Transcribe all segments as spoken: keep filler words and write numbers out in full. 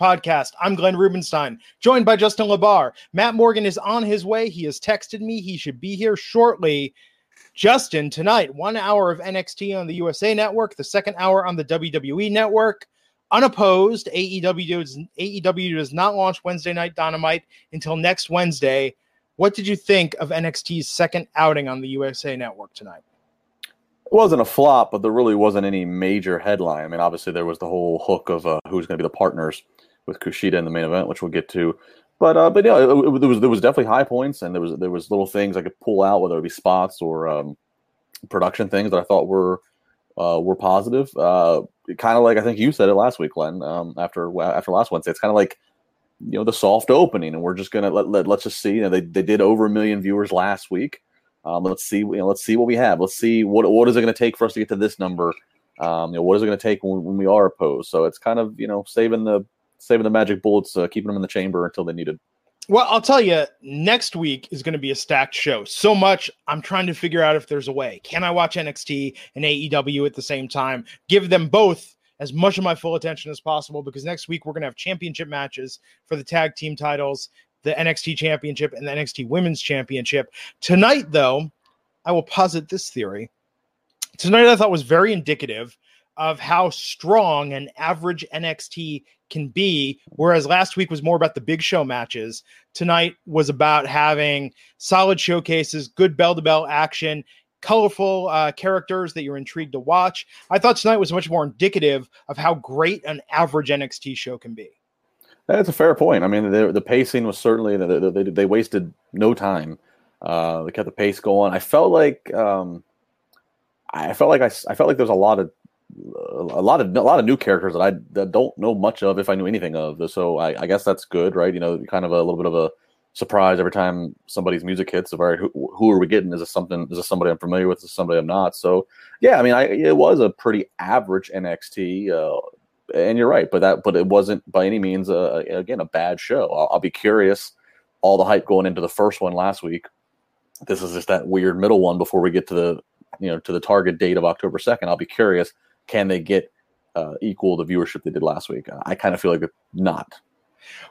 Podcast. I'm Glenn Rubenstein, joined by Justin Labar. Matt Morgan is on his way. He has texted me. He should be here shortly. Justin, tonight, one hour of N X T on the U S A Network, the second hour on the W W E Network. Unopposed, A E W, A E W does not launch Wednesday Night Dynamite until next Wednesday. What did you think of N X T's second outing on the U S A Network tonight? It wasn't a flop, but there really wasn't any major headline. I mean, obviously there was the whole hook of uh, who's going to be the partners with Kushida in the main event, which we'll get to. But uh, but yeah, it, it, there was there was definitely high points, and there was there was little things I could pull out, whether it be spots or um, production things that I thought were uh, were positive. Uh, kind of like I think you said it last week, Glenn. Um, after after last Wednesday, it's kind of like, you know, the soft opening, and we're just gonna let, let let's just see. You know, they they did over a million viewers last week. Um, let's see. You know, let's see what we have. Let's see what what is it going to take for us to get to this number. Um, you know, what is it going to take when, when we are opposed? So it's kind of, you know, saving the saving the magic bullets, uh, keeping them in the chamber until they needed. Well, I'll tell you, next week is going to be a stacked show. So much, I'm trying to figure out if there's a way. Can I watch N X T and A E W at the same time? Give them both as much of my full attention as possible, because next week we're going to have championship matches for the tag team titles, the N X T Championship, and the N X T Women's Championship. Tonight, though, I will posit this theory. Tonight, I thought, was very indicative of how strong an average N X T can be, whereas last week was more about the big show matches. Tonight was about having solid showcases, good bell-to-bell action, colorful uh, characters that you're intrigued to watch. I thought tonight was much more indicative of how great an average N X T show can be. That's a fair point. I mean, the, the pacing was certainly, they, they, they wasted no time. Uh, they kept the pace going. I felt like, um, I felt like I, I felt like there's a lot of, a lot of, a lot of new characters that I that don't know much of, if I knew anything of. So I, I guess that's good, right? You know, kind of a little bit of a surprise every time somebody's music hits. Of, all right, who, who are we getting? Is this something? Is this somebody I'm familiar with? Is this somebody I'm not? So yeah, I mean, I, it was a pretty average N X T. Uh, And you're right, but that, but it wasn't by any means, uh, again, a bad show. I'll, I'll be curious. All the hype going into the first one last week. This is just that weird middle one before we get to the, you know, to the target date of October second. I'll be curious. Can they get uh, equal the viewership they did last week? I kind of feel like not.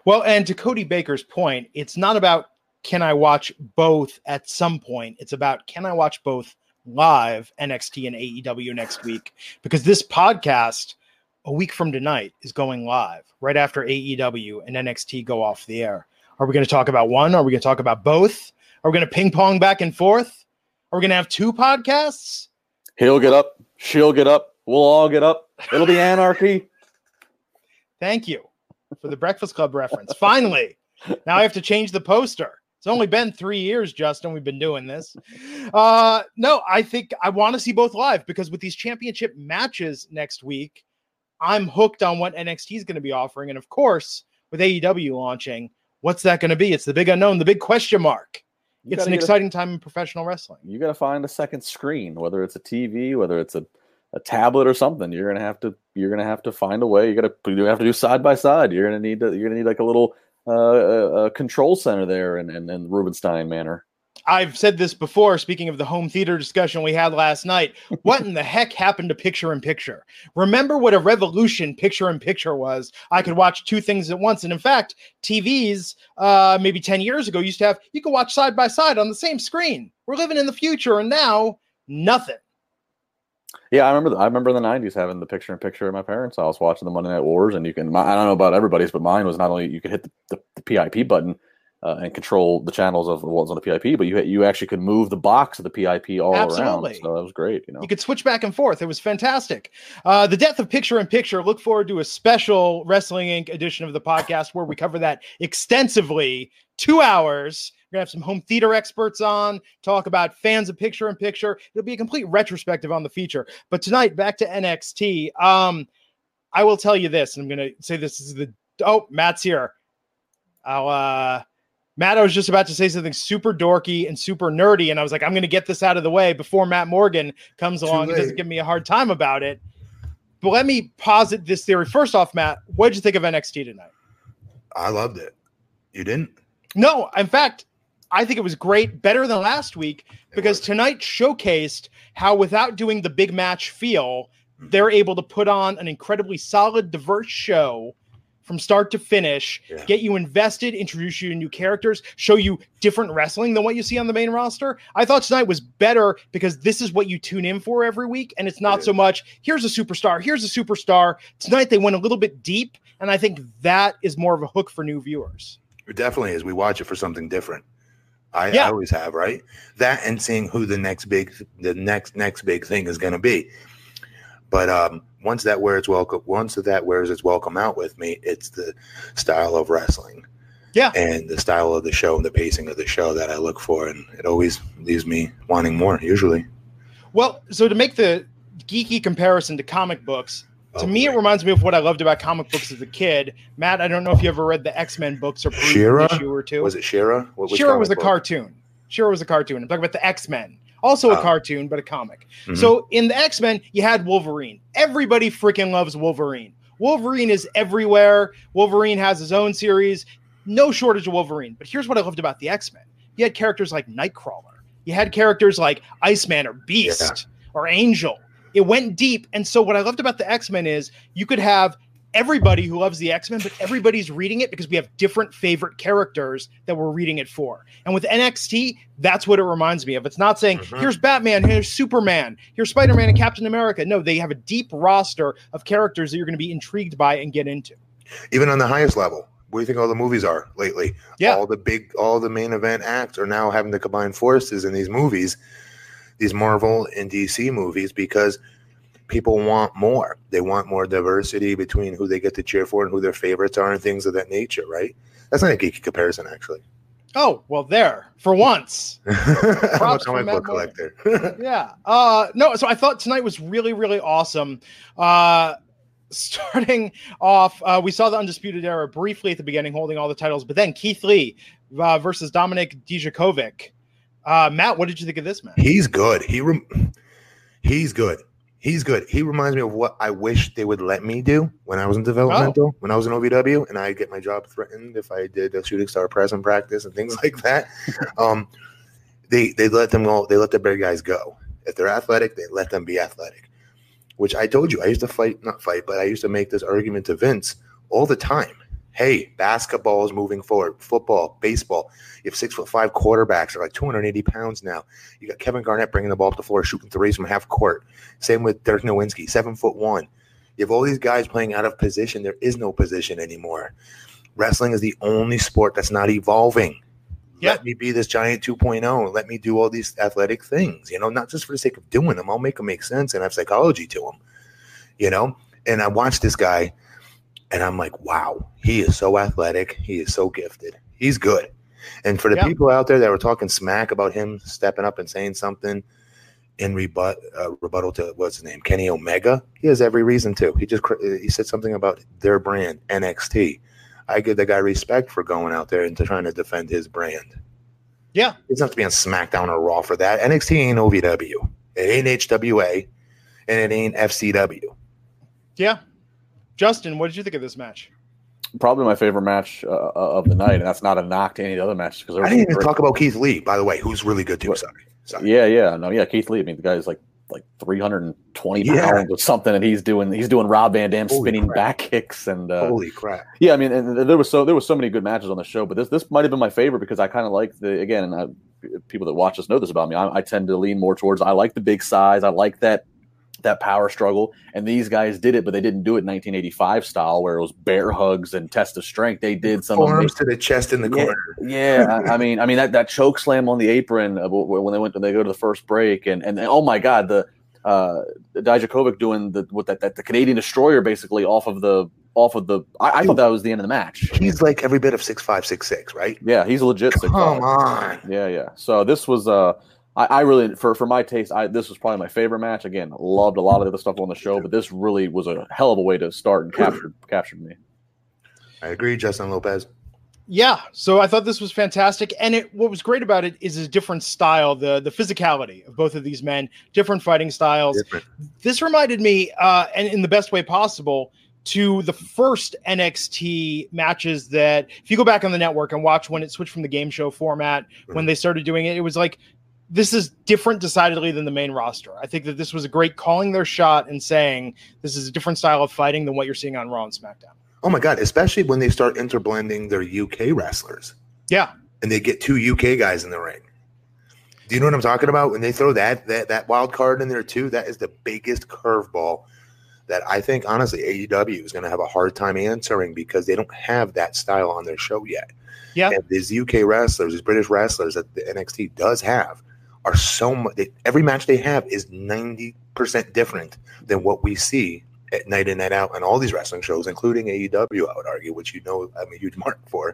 Well, and to Cody Baker's point, it's not about can I watch both at some point. It's about can I watch both live N X T and A E W next week, because this podcast, a week from tonight, is going live right after A E W and N X T go off the air. Are we going to talk about one? Are we going to talk about both? Are we going to ping pong back and forth? Are we going to have two podcasts? He'll get up. She'll get up. We'll all get up. It'll be anarchy. Thank you for the Breakfast Club reference. Finally, now I have to change the poster. It's only been three years, Justin, we've been doing this. Uh, no, I think I want to see both live, because with these championship matches next week, I'm hooked on what N X T is going to be offering. And of course, with A E W launching, what's that going to be? It's the big unknown, the big question mark. You it's an exciting a, time in professional wrestling. You got to find a second screen, whether it's a T V, whether it's a, a tablet or something. You're going to have to, you're going to have to find a way. You got to, you have to do side by side. You're going to need to, you're going to need like a little uh, uh, control center there in, in, in Rubenstein manner. I've said this before, speaking of the home theater discussion we had last night. What in the heck happened to picture-in-picture? Remember what a revolution picture-in-picture was? I could watch two things at once. And in fact, T Vs uh, maybe ten years ago used to have, you could watch side-by-side on the same screen. We're living in the future, and now, nothing. Yeah, I remember the, I remember in the nineties having the picture-in-picture at my parents' house, watching the Monday Night Wars, and you can, I don't know about everybody's, but mine was not only you could hit the, the, the P I P button, Uh, and control the channels of what was on the P I P, but you you actually could move the box of the P I P all Absolutely. around. So that was great. You know, you could switch back and forth. It was fantastic. Uh, the death of Picture in Picture. Look forward to a special Wrestling Incorporated edition of the podcast where we cover that extensively. Two hours. We're gonna have some home theater experts on, talk about fans of Picture in Picture. It'll be a complete retrospective on the feature. But tonight, back to N X T. Um, I will tell you this, and I'm gonna say this is the Oh, Matt's here. I'll, uh, Matt, I was just about to say something super dorky and super nerdy, and I was like, I'm going to get this out of the way before Matt Morgan comes along and doesn't give me a hard time about it. But let me posit this theory. First off, Matt, what did you think of N X T tonight? I loved it. You didn't? No. In fact, I think it was great, better than last week, because tonight showcased how, without doing the big match feel, they're able to put on an incredibly solid, diverse show from start to finish, yeah. get you invested, introduce you to new characters, show you different wrestling than what you see on the main roster. I thought tonight was better because this is what you tune in for every week, and it's not yeah. so much, here's a superstar, here's a superstar. Tonight they went a little bit deep, and I think that is more of a hook for new viewers. It definitely is. We watch it for something different. I, yeah. I always have, right? That and seeing who the next big, the next next big thing is going to be. But um, once that wears welcome, once that wears its welcome out with me, it's the style of wrestling, yeah, and the style of the show and the pacing of the show that I look for, and it always leaves me wanting more. Usually, well, so to make the geeky comparison to comic books. To me, it reminds me of what I loved about comic books as a kid. Matt, I don't know if you ever read the X-Men books or She-Ra? An issue or two. Was it She-Ra? What was She-Ra was a book? cartoon. She-Ra was a cartoon. I'm talking about the X-Men. Also oh. a cartoon, but a comic. Mm-hmm. So in the X-Men, you had Wolverine. Everybody freaking loves Wolverine. Wolverine is everywhere. Wolverine has his own series. No shortage of Wolverine. But here's what I loved about the X-Men. You had characters like Nightcrawler. You had characters like Iceman or Beast yeah. or Angel. It went deep. And so what I loved about the X-Men is you could have everybody who loves the X-Men, but everybody's reading it because we have different favorite characters that we're reading it for. And with N X T, that's what it reminds me of. It's not saying, mm-hmm. here's Batman, here's Superman, here's Spider-Man and Captain America. No, they have a deep roster of characters that you're going to be intrigued by and get into. Even on the highest level, what do you think all the movies are lately? Yeah. All the big, all the main event acts are now having to combine forces in these movies, these Marvel and D C movies, because people want more. They want more diversity between who they get to cheer for and who their favorites are and things of that nature, right? That's not a geeky comparison, actually. Oh, well, there. For once. I'm a comic book collector. yeah. Uh, no, so I thought tonight was really, really awesome. Uh, starting off, uh, we saw the Undisputed Era briefly at the beginning, holding all the titles, but then Keith Lee uh, versus Dominik Dijaković. Uh, Matt, what did you think of this, man? He's good. He re- he's good. He's good. He reminds me of what I wish they would let me do when I was in developmental, oh. when I was in O V W, and I'd get my job threatened if I did a shooting star press and practice and things like that. um, they they let them go. They let the big guys go. If they're athletic, they let them be athletic. Which I told you, I used to fight, not fight, but I used to make this argument to Vince all the time. Hey, basketball is moving forward. Football, baseball. You have six foot five quarterbacks. They're like two hundred eighty pounds now. You got Kevin Garnett bringing the ball up the floor, shooting threes from half court. Same with Dirk Nowitzki, seven foot one. You have all these guys playing out of position. There is no position anymore. Wrestling is the only sport that's not evolving. Yeah. Let me be this giant two point oh. Let me do all these athletic things. You know, not just for the sake of doing them. I'll make them make sense and have psychology to them. You know, and I watched this guy. And I'm like, wow, he is so athletic. He is so gifted. He's good. And for the yep. people out there that were talking smack about him stepping up and saying something in rebut, uh, rebuttal to what's his name, Kenny Omega, he has every reason to. He just he said something about their brand, N X T. I give the guy respect for going out there and to trying to defend his brand. Yeah. It's not to be on SmackDown or Raw for that. N X T ain't O V W. It ain't H W A. And it ain't F C W. Yeah. Justin, what did you think of this match? Probably my favorite match uh, of the night, and that's not a knock to any of the other matches. Because I didn't even great. talk about Keith Lee, by the way, who's really good too. But, sorry. sorry. Yeah, yeah, no, yeah, Keith Lee. I mean, the guy's like like three hundred twenty yeah. pounds or something, and he's doing he's doing Rob Van Dam holy spinning crap. back kicks and uh, holy crap. Yeah, I mean, and there was so there was so many good matches on the show, but this this might have been my favorite because I kind of like the again, and I, people that watch us know this about me. I, I tend to lean more towards I like the big size, I like that. that power struggle, and these guys did it, but they didn't do it nineteen eighty-five style where it was bear hugs and test of strength. They did some arms to the chest in the yeah, corner. Yeah, I, I mean, I mean that, that choke slam on the apron when they went when they go to the first break, and and, and oh my god, the uh, Dijaković doing the what that, that the Canadian Destroyer basically off of the off of the. I, I Dude, thought that was the end of the match. He's like every bit of six five six six, right? Yeah, he's a legit. Come six five on. Yeah, yeah. So this was uh I, I really, for, for my taste, I, this was probably my favorite match. Again, loved a lot of the other stuff on the show, but this really was a hell of a way to start and captured captured me. I agree, Justin Lopez. Yeah, so I thought this was fantastic, and it, what was great about it is his different style, the the physicality of both of these men, different fighting styles. Different. This reminded me, uh, and in the best way possible, to the first N X T matches that, if you go back on the network and watch when it switched from the game show format, mm-hmm. when they started doing it, it was like, this is different decidedly than the main roster. I think that this was a great calling their shot and saying, this is a different style of fighting than what you're seeing on Raw and SmackDown. Oh my God, especially when they start interblending their U K wrestlers. Yeah. And they get two U K guys in the ring. Do you know what I'm talking about? When they throw that that that wild card in there too, that is the biggest curveball that I think, honestly, A E W is going to have a hard time answering because they don't have that style on their show yet. Yeah. And these U K wrestlers, these British wrestlers that the N X T does have are so much – every match they have is ninety percent different than what we see at night in, night out, and all these wrestling shows, including A E W, I would argue, which you know I'm a huge mark for.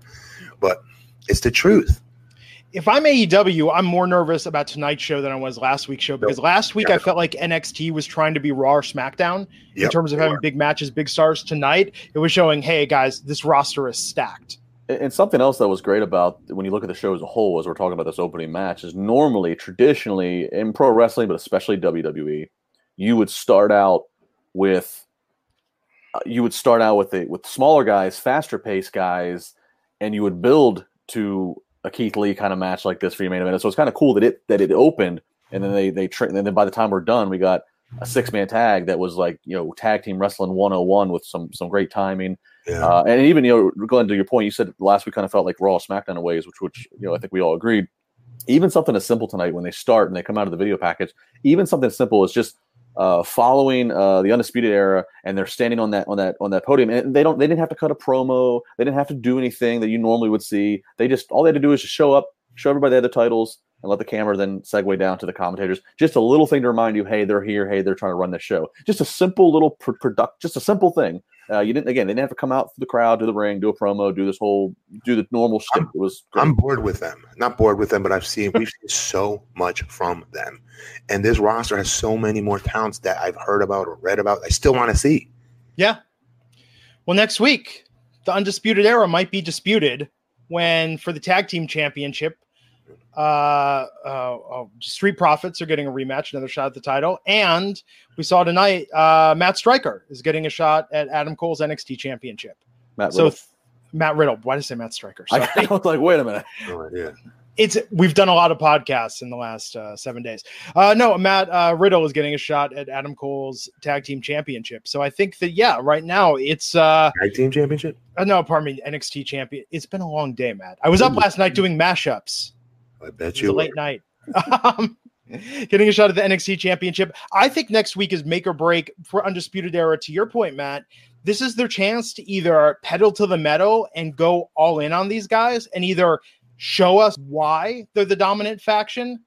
But it's the truth. If I'm A E W, I'm more nervous about tonight's show than I was last week's show, because last week yeah, I felt like N X T was trying to be Raw or SmackDown yep, in terms of having are. big matches, big stars. Tonight, it was showing, hey, guys, this roster is stacked. And something else that was great about when you look at the show as a whole, as we're talking about this opening match, is normally, traditionally, in pro wrestling, but especially W W E, you would start out with uh, you would start out with a, with smaller guys, faster paced guys, and you would build to a Keith Lee kind of match like this for your main event. So it's kind of cool that it that it opened, and then they they tra- and then by the time we're done, we got a six man tag that was like, you know, tag team wrestling one oh one with some some great timing. Yeah. Uh, and even, you know, Glenn, to your point, you said last week kind of felt like Raw SmackDown ways, which which you know I think we all agreed. Even something as simple tonight when they start and they come out of the video package, even something as simple as just uh, following uh, the Undisputed Era, and they're standing on that on that on that podium, and they don't they didn't have to cut a promo, they didn't have to do anything that you normally would see. They just all they had to do is just show up, show everybody they had the titles, and let the camera then segue down to the commentators. Just a little thing to remind you, hey, they're here. Hey, they're trying to run this show. Just a simple little pr- product, just a simple thing. Uh, you didn't again. They didn't have to come out to the crowd, do the ring, do a promo, do this whole, do the normal shit. It was. Great. I'm bored with them. Not bored with them, but I've seen we've seen so much from them, and this roster has so many more talents that I've heard about or read about. I still want to see. Yeah. Well, next week, the Undisputed Era might be disputed when for the tag team championship. Uh, uh, oh, Street Profits are getting a rematch, another shot at the title, and we saw tonight uh, Matt Striker is getting a shot at Adam Cole's N X T Championship. Matt Riddle. So th- Matt Riddle. Why did I say Matt Striker? Sorry. I was like, wait a minute. Oh, yeah. It's we've done a lot of podcasts in the last uh, seven days. Uh, no, Matt uh, Riddle is getting a shot at Adam Cole's Tag Team Championship. So I think that yeah, right now it's uh, Tag Team Championship. Uh, no, pardon me, N X T Champion. It's been a long day, Matt. I was up last night doing mashups. I bet you late night um, getting a shot at the N X T championship. I think next week is make or break for Undisputed Era. To your point, Matt, this is their chance to either pedal to the metal and go all in on these guys and either show us why they're the dominant faction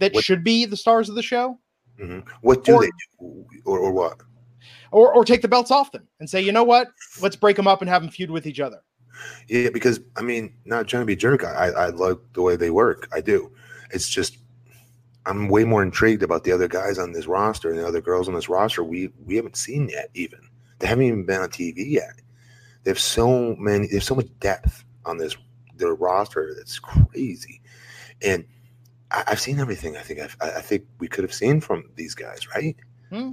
that what, should be the stars of the show. Mm-hmm. What do or, they do or, or what? Or, or take the belts off them and say, you know what, let's break them up and have them feud with each other. Yeah, because, I mean, not trying to be a jerk. I, I love the way they work. I do. It's just I'm way more intrigued about the other guys on this roster and the other girls on this roster we we haven't seen yet even. They haven't even been on T V yet. They have so many – they have so much depth on this their roster that's crazy. And I, I've seen everything I think I've, I think we could have seen from these guys, right? Hmm.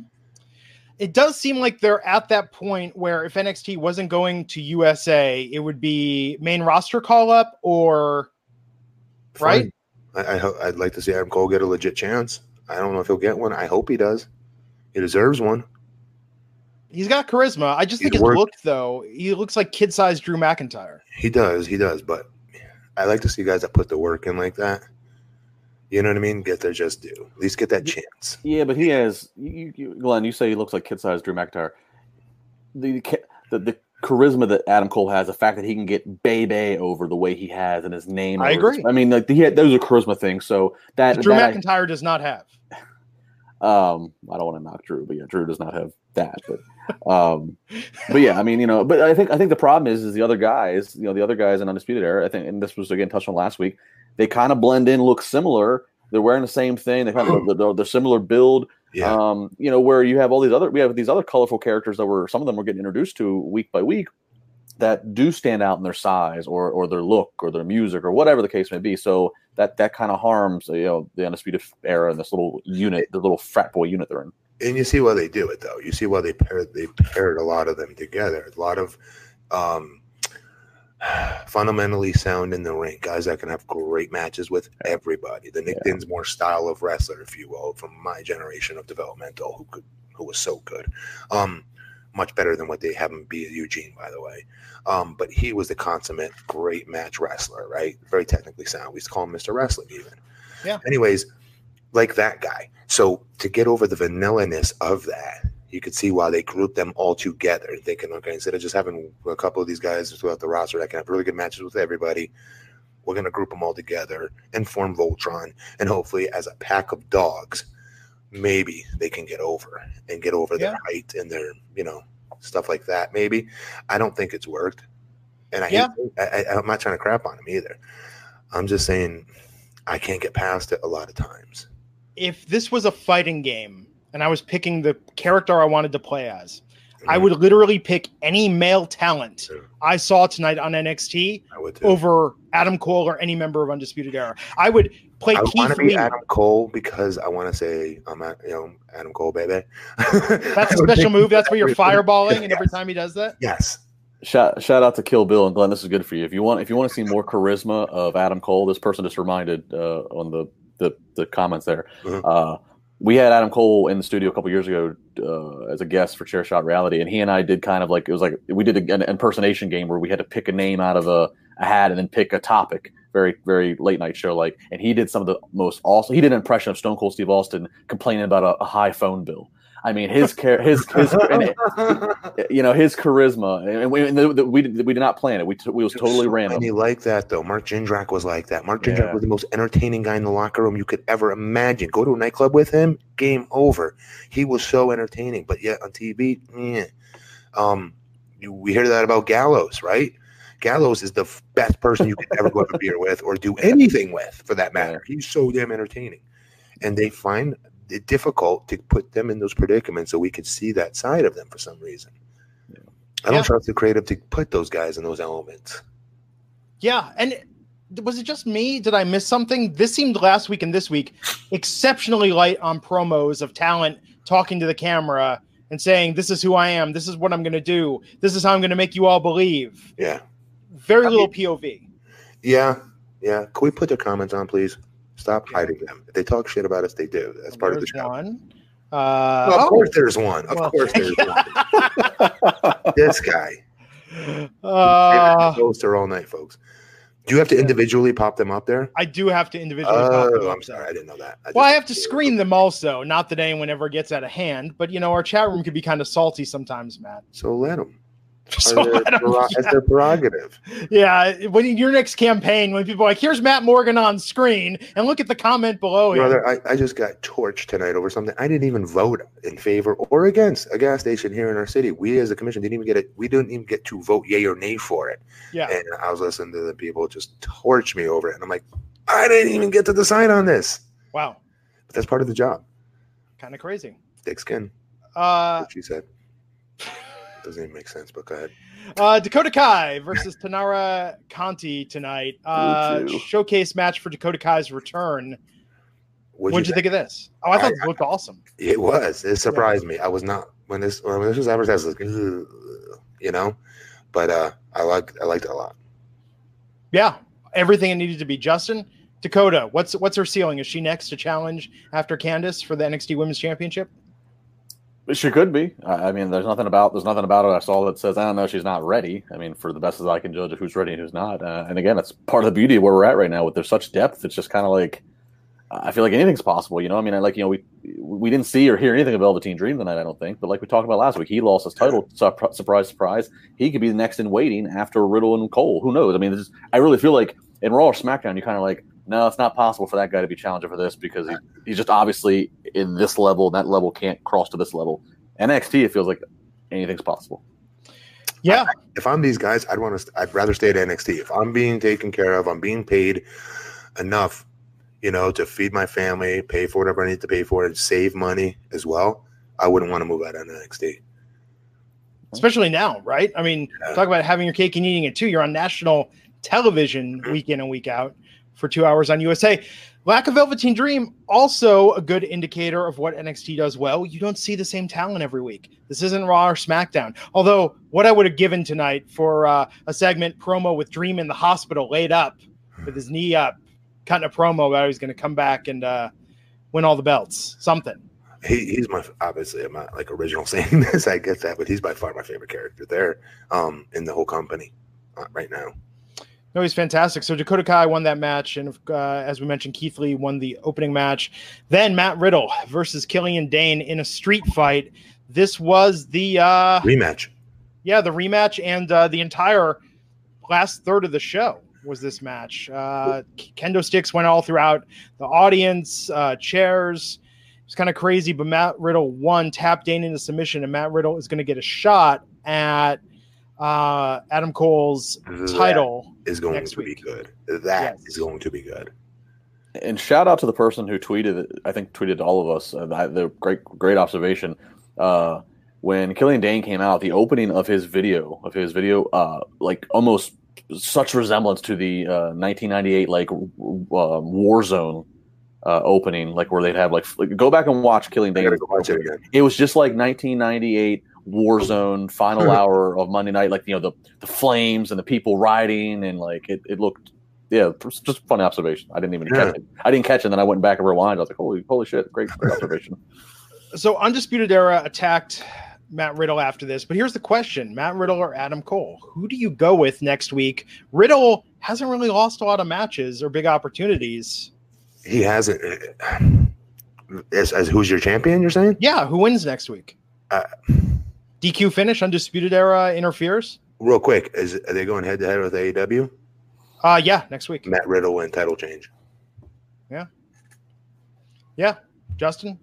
It does seem like they're at that point where if N X T wasn't going to U S A, it would be main roster call up or right. I, I, I'd like to see Adam Cole get a legit chance. I don't know if he'll get one. I hope he does. He deserves one. He's got charisma. I just He's think his worked. look, though, he looks like kid-sized Drew McIntyre. He does. He does. But I like to see guys that put the work in like that. You know what I mean? Get their just due. At least get that chance. Yeah, but he has you, you, Glenn, you say he looks like kid-sized Drew McIntyre. The, the the charisma that Adam Cole has, the fact that he can get Bebe over the way he has and his name. I agree. His, I mean, like he had, those are charisma things. So that but Drew that, McIntyre does not have. Um, I don't want to knock Drew, but yeah, Drew does not have that. But um, but yeah, I mean, you know, but I think I think the problem is is the other guys, you know, the other guys in Undisputed Era. I think, and this was again touched on last week. They kind of blend in, look similar. They're wearing the same thing. They kind of they're, they're, they're similar build. Yeah. Um, you know, where you have all these other we have these other colorful characters that were some of them were getting introduced to week by week that do stand out in their size or or their look or their music or whatever the case may be. So that that kind of harms, you know, the Undisputed Era and this little unit, the little frat boy unit they're in. And you see why they do it, though. You see why they paired they paired a lot of them together. A lot of um, fundamentally sound in the ring guys that can have great matches with everybody. The Nick yeah. Dinsmore style of wrestler, if you will, from my generation of developmental, who could who was so good. Um, Much better than what they have him be at Eugene, by the way. Um, but he was the consummate great match wrestler, right? Very technically sound. We used to call him Mister Wrestling even. Yeah. Anyways, like that guy. So to get over the vanilla-ness of that, you could see why they grouped them all together, thinking, okay, instead of just having a couple of these guys throughout the roster that can have really good matches with everybody, we're going to group them all together and form Voltron. And hopefully as a pack of dogs, maybe they can get over and get over their yeah. height and their, you know, stuff like that. Maybe. I don't think it's worked. And I, yeah. hate, I, I I'm not trying to crap on them either. I'm just saying I can't get past it a lot of times. If this was a fighting game and I was picking the character I wanted to play as, mm-hmm. I would literally pick any male talent yeah. I saw tonight on N X T over Adam Cole or any member of Undisputed Era. I would – Play I want to be Lee. Adam Cole because I want to say I'm at, you know, Adam Cole, baby. That's a special move. That's where you're fireballing, and yes. every time he does that, yes. Shout shout out to Kill Bill and Glenn. This is good for you. If you want, if you want to see more charisma of Adam Cole, this person just reminded uh, on the, the the comments there. Mm-hmm. Uh, we had Adam Cole in the studio a couple years ago uh, as a guest for Chair Shot Reality, and he and I did kind of like it was like we did an impersonation game where we had to pick a name out of a, a hat and then pick a topic. Very, very late night show like, and he did some of the most awesome. He did an impression of Stone Cold Steve Austin complaining about a, a high phone bill. I mean, his care, his his, it, you know, his charisma, and we and the, the, we, did, we did not plan it. We t- we was There's totally so random. Many like that though. Mark Jindrak was like that. Mark Jindrak yeah. was the most entertaining guy in the locker room you could ever imagine. Go to a nightclub with him, game over. He was so entertaining, but yet on T V, yeah. um, you, we hear that about Gallows, right? Gallows is the best person you could ever go to a beer with or do anything with, for that matter. He's so damn entertaining. And they find it difficult to put them in those predicaments so we could see that side of them for some reason. Yeah. I don't yeah. trust the creative to put those guys in those elements. Yeah, and was it just me? Did I miss something? This seemed last week and this week exceptionally light on promos of talent talking to the camera and saying, this is who I am, this is what I'm going to do, this is how I'm going to make you all believe. Yeah. Very I little mean, P O V. Yeah, yeah. Can we put their comments on, please? Stop yeah. hiding them. If they talk shit about us, they do. That's part there's of the job. One. Uh, well, of oh. course there's one. Of well, course there's yeah. one. This guy. Uh, poster all night, folks. Do you have to yeah. individually pop them up there? I do have to individually oh, pop them up. I'm sorry. I didn't know that. I well, I have to screen them also. Not that anyone ever gets out of hand, but, you know, our chat room could be kind of salty sometimes, Matt. So let them. So their, yeah. As their prerogative. Yeah, when your next campaign, when people are like, here's Matt Morgan on screen, and look at the comment below here. Brother, I, I just got torched tonight over something. I didn't even vote in favor or against a gas station here in our city. We, as a commission, didn't even get it. We didn't even get to vote yay or nay for it. Yeah. And I was listening to the people just torch me over it, and I'm like, I didn't even get to decide on this. Wow. But that's part of the job. Kind of crazy. Thick skin. Uh, what she said. Doesn't even make sense, but go ahead. Uh, Dakota Kai versus Tanara Conti tonight. Uh, showcase match for Dakota Kai's return. What'd, What'd you think? think of this? Oh, I thought I, it looked I, awesome. It was. It surprised yeah. me. I was not when this when this was advertised. I was like, you know, but uh, I liked I liked it a lot. Yeah, everything it needed to be. Justin, Dakota, what's what's her ceiling? Is she next to challenge after Candice for the N X T Women's Championship? She could be. I mean, there's nothing about there's nothing about it I saw that says I don't know she's not ready. I mean, for the best as I can judge of who's ready and who's not. Uh, and again, that's part of the beauty of where we're at right now. With there's such depth, it's just kind of like I feel like anything's possible. You know, I mean, I, like you know, we we didn't see or hear anything of Velveteen Dream tonight, I don't think. But like we talked about last week, he lost his title. Surprise, surprise. He could be the next in waiting after Riddle and Cole. Who knows? I mean, this is, I really feel like in Raw or SmackDown, you kind of like. No, it's not possible for that guy to be challenging for this because he, he's just obviously in this level, and that level can't cross to this level. N X T, it feels like anything's possible. Yeah. I, if I'm these guys, I'd want to. I'd rather stay at N X T. If I'm being taken care of, I'm being paid enough, you know, to feed my family, pay for whatever I need to pay for, and save money as well. I wouldn't want to move out of N X T. especially now, right? I mean, yeah. talk about having your cake and eating it too. You're on national television week in and week out for two hours on U S A. Lack of Velveteen Dream, also a good indicator of what N X T does well. You don't see the same talent every week. This isn't Raw or SmackDown. Although, what I would have given tonight for uh, a segment promo with Dream in the hospital, laid up, with his knee up, cutting a promo about he's going to come back and uh, win all the belts. Something. He, he's my obviously I'm not like original saying this. I get that, but he's by far my favorite character there um, in the whole company uh, right now. No, he's fantastic. So Dakota Kai won that match, and uh, as we mentioned, Keith Lee won the opening match. Then Matt Riddle versus Killian Dane in a street fight. This was the uh, rematch. Yeah, the rematch, and uh, the entire last third of the show was this match. Uh, kendo sticks went all throughout the audience, uh, chairs. It's kind of crazy, but Matt Riddle won, tapped Dane into submission, and Matt Riddle is going to get a shot at uh, Adam Cole's title. Is going Next to week. be good. That yes. is going to be good. And shout out to the person who tweeted, I think tweeted to all of us, uh, the, the great great observation. Uh, when Killian Dane came out, the opening of his video, of his video, uh, like almost such resemblance to the uh, nineteen ninety-eight like uh, Warzone uh, opening, like where they'd have like, like go back and watch Killian Dane. Watch it, again. It was just like nineteen ninety-eight Warzone final hour of Monday night, like, you know, the, the flames and the people riding, and like it, it looked, yeah, just fun observation. I didn't even yeah. catch it. I didn't catch it, and then I went back and rewound. I was like, holy, holy shit, great, great observation. So Undisputed Era attacked Matt Riddle after this, but here's the question: Matt Riddle or Adam Cole? Who do you go with next week? Riddle hasn't really lost a lot of matches or big opportunities. He hasn't. As, as who's your champion? You're saying? Yeah, who wins next week? Uh, D Q finish, Undisputed Era interferes. Real quick, is are they going head to head with A E W? Uh yeah, next week. Matt Riddle and title change. Yeah, yeah. Justin,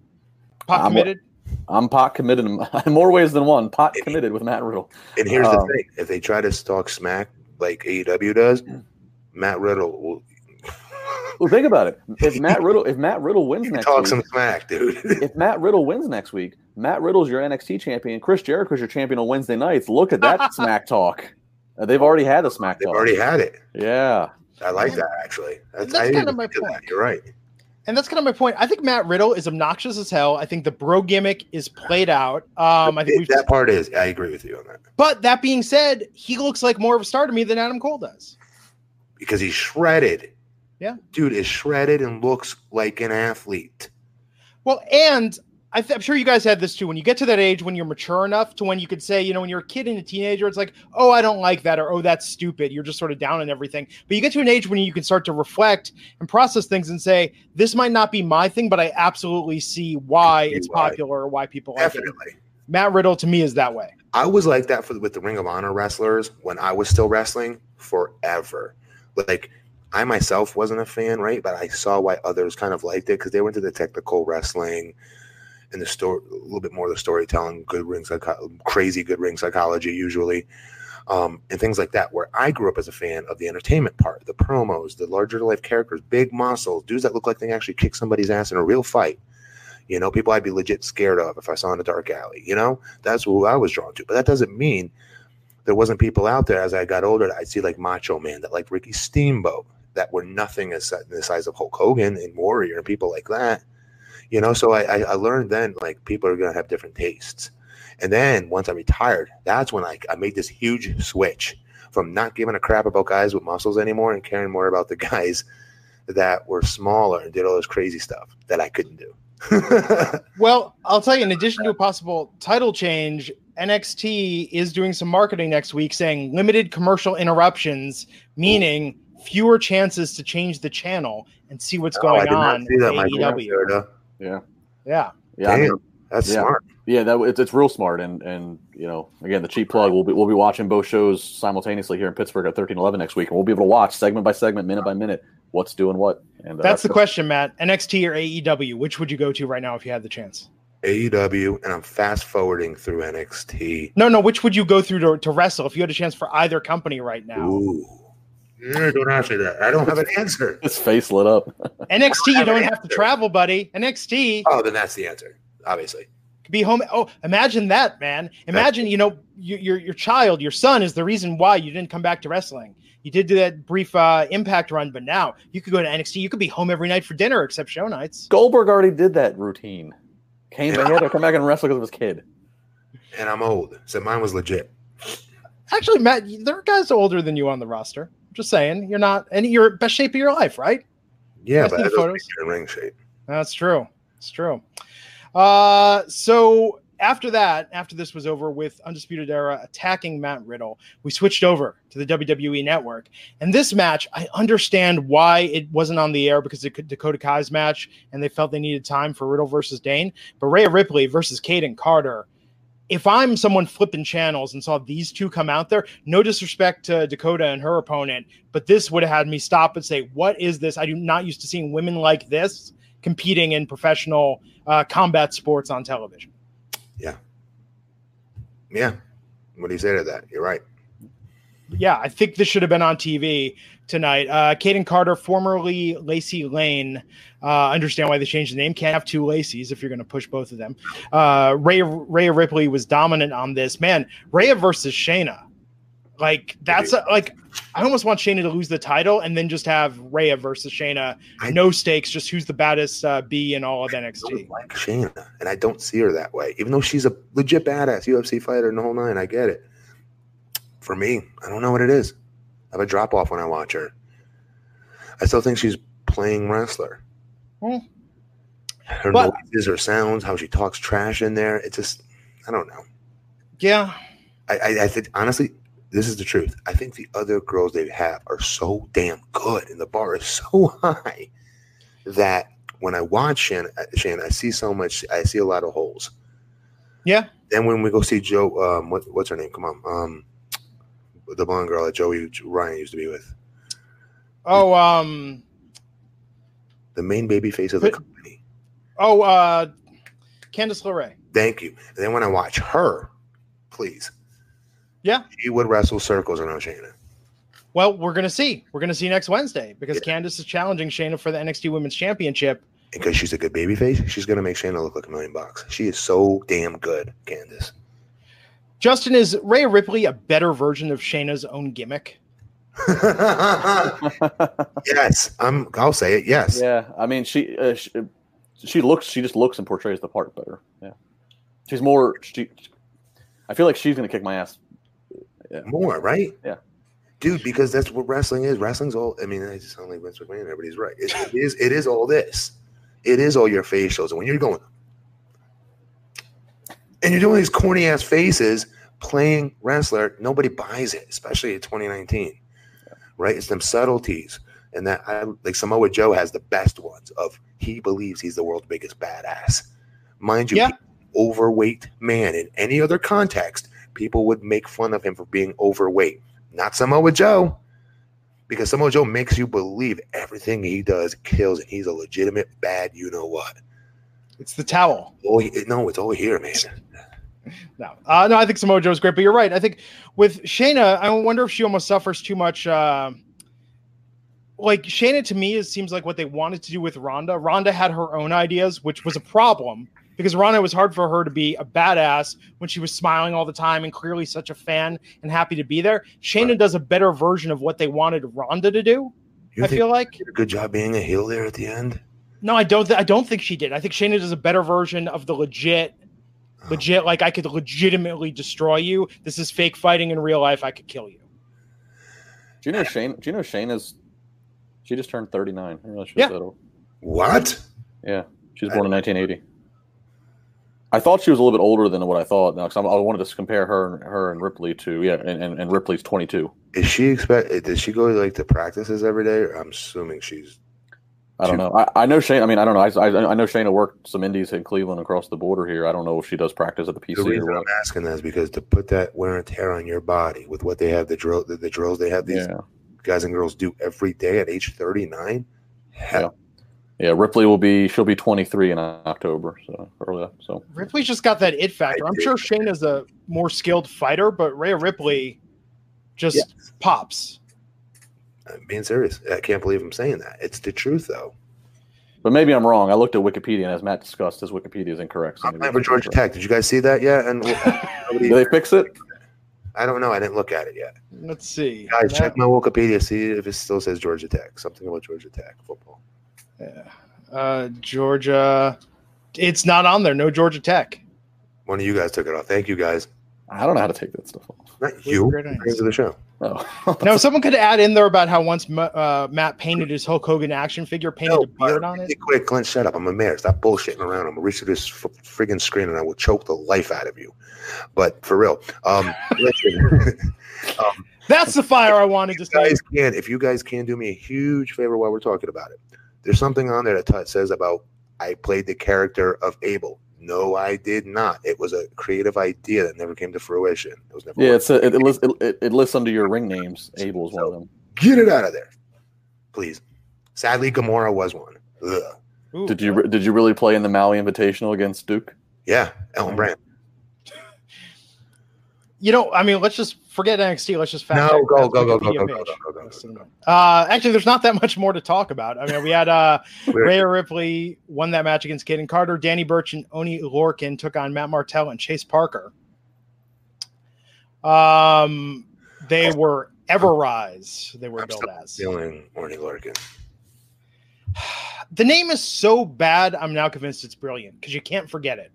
pot I'm committed. A, I'm pot committed in more ways than one. Pot and, committed with Matt Riddle. And here's um, the thing: if they try to talk smack like A E W does, yeah. Matt Riddle will. Well, think about it. If Matt Riddle, if Matt Riddle wins you next talk week, some smack, dude. If Matt Riddle wins next week, Matt Riddle's your N X T champion. Chris Jericho's your champion on Wednesday nights. Look at that smack talk. Uh, they've already had a smack they've talk. They've already had it. Yeah, I like that actually. That's, that's kind of my point. That. You're right, and that's kind of my point. I think Matt Riddle is obnoxious as hell. I think the bro gimmick is played out. Um, I think we've that part is. I agree with you on that. But that being said, he looks like more of a star to me than Adam Cole does because he's shredded. Yeah, dude is shredded and looks like an athlete. Well, and I th- I'm sure you guys had this too. When you get to that age, when you're mature enough to when you could say, you know, when you're a kid and a teenager, it's like, oh, I don't like that, or oh, that's stupid. You're just sort of down on everything. But you get to an age when you can start to reflect and process things and say, this might not be my thing, but I absolutely see why see it's why. popular or why people Definitely. like it. Matt Riddle to me is that way. I was like that for with the Ring of Honor wrestlers when I was still wrestling forever, like. I myself wasn't a fan, right? But I saw why others kind of liked it because they went to the technical wrestling and the story, a little bit more of the storytelling, good ring psychology, crazy good ring psychology usually, um, and things like that. Where I grew up as a fan of the entertainment part, the promos, the larger-than-life characters, big muscles, dudes that look like they actually kick somebody's ass in a real fight. You know, people I'd be legit scared of if I saw in a dark alley. You know, that's who I was drawn to. But that doesn't mean there wasn't people out there as I got older that I'd see like Macho Man, that like Ricky Steamboat, that were nothing as the size of Hulk Hogan and Warrior and people like that, you know. So I, I learned then like people are going to have different tastes. And then once I retired, that's when I, I made this huge switch from not giving a crap about guys with muscles anymore and caring more about the guys that were smaller and did all this crazy stuff that I couldn't do. Well, I'll tell you, in addition to a possible title change, N X T is doing some marketing next week saying limited commercial interruptions, meaning Ooh. fewer chances to change the channel and see what's oh, going on. A E W. Yeah, yeah, yeah. Damn, I mean, that's yeah. smart. Yeah, that it's, it's real smart. And and you know, again, the cheap plug. We'll be we'll be watching both shows simultaneously here in Pittsburgh at thirteen eleven next week, and we'll be able to watch segment by segment, minute by minute, what's doing what. And uh, that's, that's the question, Matt. N X T or A E W? Which would you go to right now if you had the chance? A E W, and I'm fast forwarding through N X T. No, no. Which would you go through to, to wrestle if you had a chance for either company right now? Ooh. No, don't ask me that. I don't have an answer. His face lit up. N X T, don't you don't have, have to travel, buddy. N X T. Oh, then that's the answer, obviously. be home. Oh, imagine that, man. Imagine, you know, your, your, your child, your son is the reason why you didn't come back to wrestling. You did do that brief uh, Impact run, but now you could go to N X T. You could be home every night for dinner except show nights. Goldberg already did that routine. Came back, he had to come back and wrestle because of his kid. And I'm old, so mine was legit. Actually, Matt, there are guys older than you on the roster. Just saying, you're not, and you're best shape of your life, right? Yeah, but that doesn't make you in ring shape. That's true. It's true. Uh, so after that, after this was over with Undisputed Era attacking Matt Riddle, we switched over to the W W E Network. And this match, I understand why it wasn't on the air because it could Dakota Kai's match, and they felt they needed time for Riddle versus Dane. But Rhea Ripley versus Caden Carter. If I'm someone flipping channels and saw these two come out there, no disrespect to Dakota and her opponent, but this would have had me stop and say, what is this? I do not used to seeing women like this competing in professional uh, combat sports on television. Yeah. Yeah. What do you say to that? You're right. Yeah, I think this should have been on T V tonight. Uh, Caden Carter, formerly Lacey Lane. Uh, understand why they changed the name. Can't have two Lacey's if you're going to push both of them. Uh, Rhea, Rhea Ripley was dominant on this. Man, Rhea versus Shayna. Like, that's a, like, I almost want Shayna to lose the title and then just have Rhea versus Shayna. I, no stakes, just who's the baddest uh, bee in all of N X T. I don't like Shayna, and I don't see her that way. Even though she's a legit badass U F C fighter and the whole nine, I get it. For me, I don't know what it is. I have a drop off when I watch her. I still think she's playing wrestler. Well, her but, noises, her sounds, how she talks trash in there. It just, I don't know. Yeah. I, I, I think, honestly, this is the truth. I think the other girls they have are so damn good, and the bar is so high that when I watch Shayna, Shayna I see so much, I see a lot of holes. Yeah. Then when we go see Joe, um, what, what's her name? Come on. Um, The blonde girl that Joey Ryan used to be with. Oh, um, the main baby face of the company. Oh, uh, Candice LeRae. Thank you. And then when I watch her, please. Yeah. She would wrestle circles around Shayna. Well, we're going to see. We're going to see next Wednesday because yeah. Candice is challenging Shayna for the N X T Women's Championship. And because she's a good baby face, she's going to make Shayna look like a million bucks. She is so damn good, Candice. Justin, is Rhea Ripley a better version of Shayna's own gimmick? Yes, I'm, I'll say it. Yes. Yeah, I mean, she uh, she, she looks, she just looks and portrays the part better. Yeah, she's more. She, I feel like she's gonna kick my ass. Yeah. More, right? Yeah, dude, because that's what wrestling is. Wrestling's all. I mean, I just sound like Vince McMahon. Everybody's right. It, it is. It is all this. It is all your facials, and when you're going. And you're doing these corny ass faces playing wrestler. Nobody buys it, especially in twenty nineteen, yeah. Right? It's them subtleties, and that I, like Samoa Joe has the best ones. Of he believes he's the world's biggest badass, mind you. Yeah. Overweight man in any other context, people would make fun of him for being overweight. Not Samoa Joe, because Samoa Joe makes you believe everything he does kills, and he's a legitimate bad. You know what? It's the towel. Oh no, it's all here, man. No, uh, no, I think Samoa Joe is great, but you're right. I think with Shayna, I wonder if she almost suffers too much. Uh, like Shayna, to me, it seems like what they wanted to do with Ronda. Ronda had her own ideas, which was a problem because Ronda was hard for her to be a badass when she was smiling all the time and clearly such a fan and happy to be there. Shayna right. does a better version of what they wanted Ronda to do. You I feel like she did a good job being a heel there at the end. No, I don't. Th- I don't think she did. I think Shayna does a better version of the legit, oh. legit. Like I could legitimately destroy you. This is fake fighting in real life. I could kill you. Do you know Shane? Do you know Shayna's? She just turned thirty-nine. I didn't realize she was yeah. that old. What? Yeah, she was born in nineteen eighty. I thought she was a little bit older than what I thought. Now, because I wanted to compare her, her and Ripley to yeah, and, and, and Ripley's twenty-two. Is she expect? Does she go to, like to practices every day? Or I'm assuming she's. I don't know. I, I know Shayna. I mean, I don't know. I, I, I know Shayna worked some indies in Cleveland across the border here. I don't know if she does practice at the P C. The reason or what. I'm asking that is because to put that wear and tear on your body with what they have, the drill, the, the drills they have these yeah. guys and girls do every day at age thirty-nine. Hell. Yeah. yeah, Ripley will be. She'll be twenty-three in October. So early. So Ripley's just got that it factor. I'm sure Shayna's a more skilled fighter, but Rhea Ripley just yes. pops. I'm being serious. I can't believe I'm saying that. It's the truth, though. But maybe I'm wrong. I looked at Wikipedia, and as Matt discussed, his Wikipedia is incorrect. So Georgia incorrect. Tech. Did you guys see that yet? And did they fix it? I don't know. I didn't look at it yet. Let's see. Guys, Matt, check my Wikipedia. See if it still says Georgia Tech. Something about Georgia Tech football. Yeah. Uh, Georgia. It's not on there. No Georgia Tech. One of you guys took it off. Thank you, guys. I don't know how to take that stuff off. Not you. Friends of the show. Oh. Now, someone could add in there about how once uh, Matt painted his Hulk Hogan action figure, painted no, a beard on it. Quick, Clint, shut up. I'm a mayor. Stop bullshitting around. I'm going to reach to this f- friggin' screen, and I will choke the life out of you. But for real, um, listen. um, That's the fire I wanted to say. If you guys can do me a huge favor while we're talking about it, there's something on there that t- says about I played the character of Abel. No, I did not. It was a creative idea that never came to fruition. It was never. Yeah, it's a, it, it, lists, it, it lists under your ring names. Abel is so, one of them. Get it out of there, please. Sadly, Gamora was one. Ooh, did you did you really play in the Maui Invitational against Duke? Yeah, Ellen Brand. You know, I mean, let's just forget N X T. Let's just fact no, go go go go go, go go go go go uh, Actually, there's not that much more to talk about. I mean, we had uh, Rhea Ripley won that match against Caden Carter. Danny Burch and Oney Lorcan took on Matt Martell and Chase Parker. Um, they were Everrise. They were I'm billed as stealing Oney Lorcan. The name is so bad. I'm now convinced it's brilliant because you can't forget it.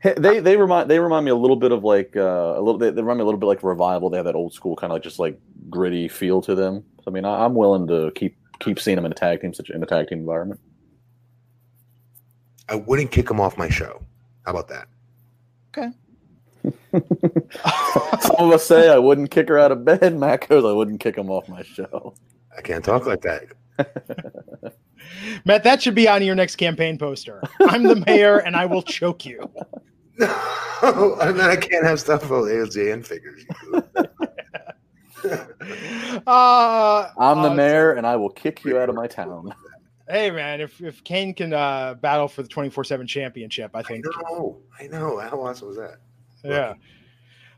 Hey, they they remind they remind me a little bit of like uh, a little they, they remind me a little bit like Revival. They have that old school kind of like just like gritty feel to them. So, I mean, I, I'm willing to keep keep seeing them in a tag team such in the tag team environment. I wouldn't kick them off my show. How about that? Okay. Some of us say I wouldn't kick her out of bed. Matt goes, I wouldn't kick him off my show. I can't talk like that. Matt, that should be on your next campaign poster. I'm the mayor, and I will choke you. No, I mean, I can't have stuff about A L J N figures. uh, I'm the uh, mayor, and I will kick you out of my town. Hey, man, if if Kane can uh, battle for the twenty-four seven championship, I think. Oh, I know. How awesome was that? Yeah.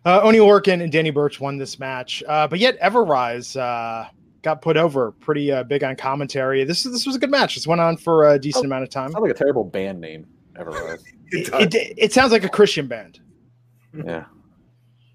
Uh, Oney Lorcan and Danny Burch won this match, uh, but yet Everrise uh, got put over pretty uh, big on commentary. This is this was a good match. This went on for a decent oh, amount of time. Sounds like a terrible band name. Everrise. It, it, it, it sounds like a Christian band. Yeah.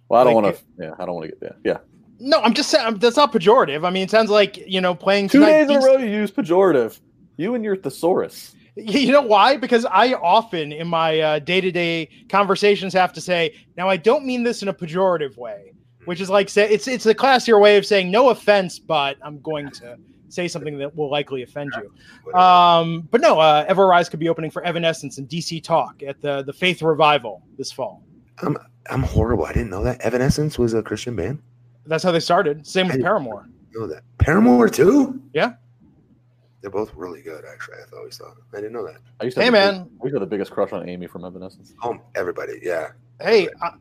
Well, I don't like, want to. Yeah, I don't want to get there. Yeah. No, I'm just saying that's not pejorative. I mean, it sounds like you know playing two days in a row. You use pejorative. You and your thesaurus. You know why? Because I often in my uh, day-to-day conversations have to say, now I don't mean this in a pejorative way, which is like say it's it's a classier way of saying no offense, but I'm going to say something that will likely offend you. Um, but no, uh, Everrise could be opening for Evanescence and D C Talk at the the Faith Revival this fall. I'm I'm horrible. I didn't know that Evanescence was a Christian band. That's how they started. Same with Paramore. Know that Paramore too? Yeah. They're both really good, actually. I always thought. I didn't know that. I used to hey, have man. Big, I used to have the biggest crush on Amy from Evanescence. Oh, everybody, yeah. Hey, everybody. I,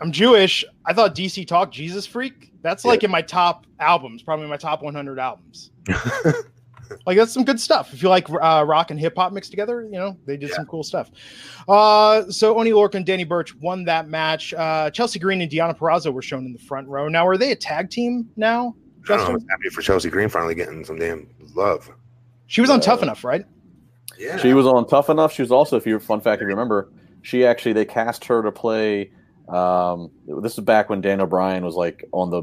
I'm Jewish. I thought D C Talk, Jesus Freak, that's like yeah. in my top albums, probably my top one hundred albums. Like, that's some good stuff. If you like uh, rock and hip-hop mixed together, you know, they did yeah. some cool stuff. Uh, so Oney Lorcan and Danny Burch won that match. Uh, Chelsea Green and Deonna Purrazzo were shown in the front row. Now, are they a tag team now? I don't know. I was happy for Chelsea Green finally getting some damn love. She was on uh, Tough Enough, right? Yeah. She was on Tough Enough. She was also, if you fun fact, if you remember, she actually they cast her to play. Um, this is back when Dan O'Brien was like on the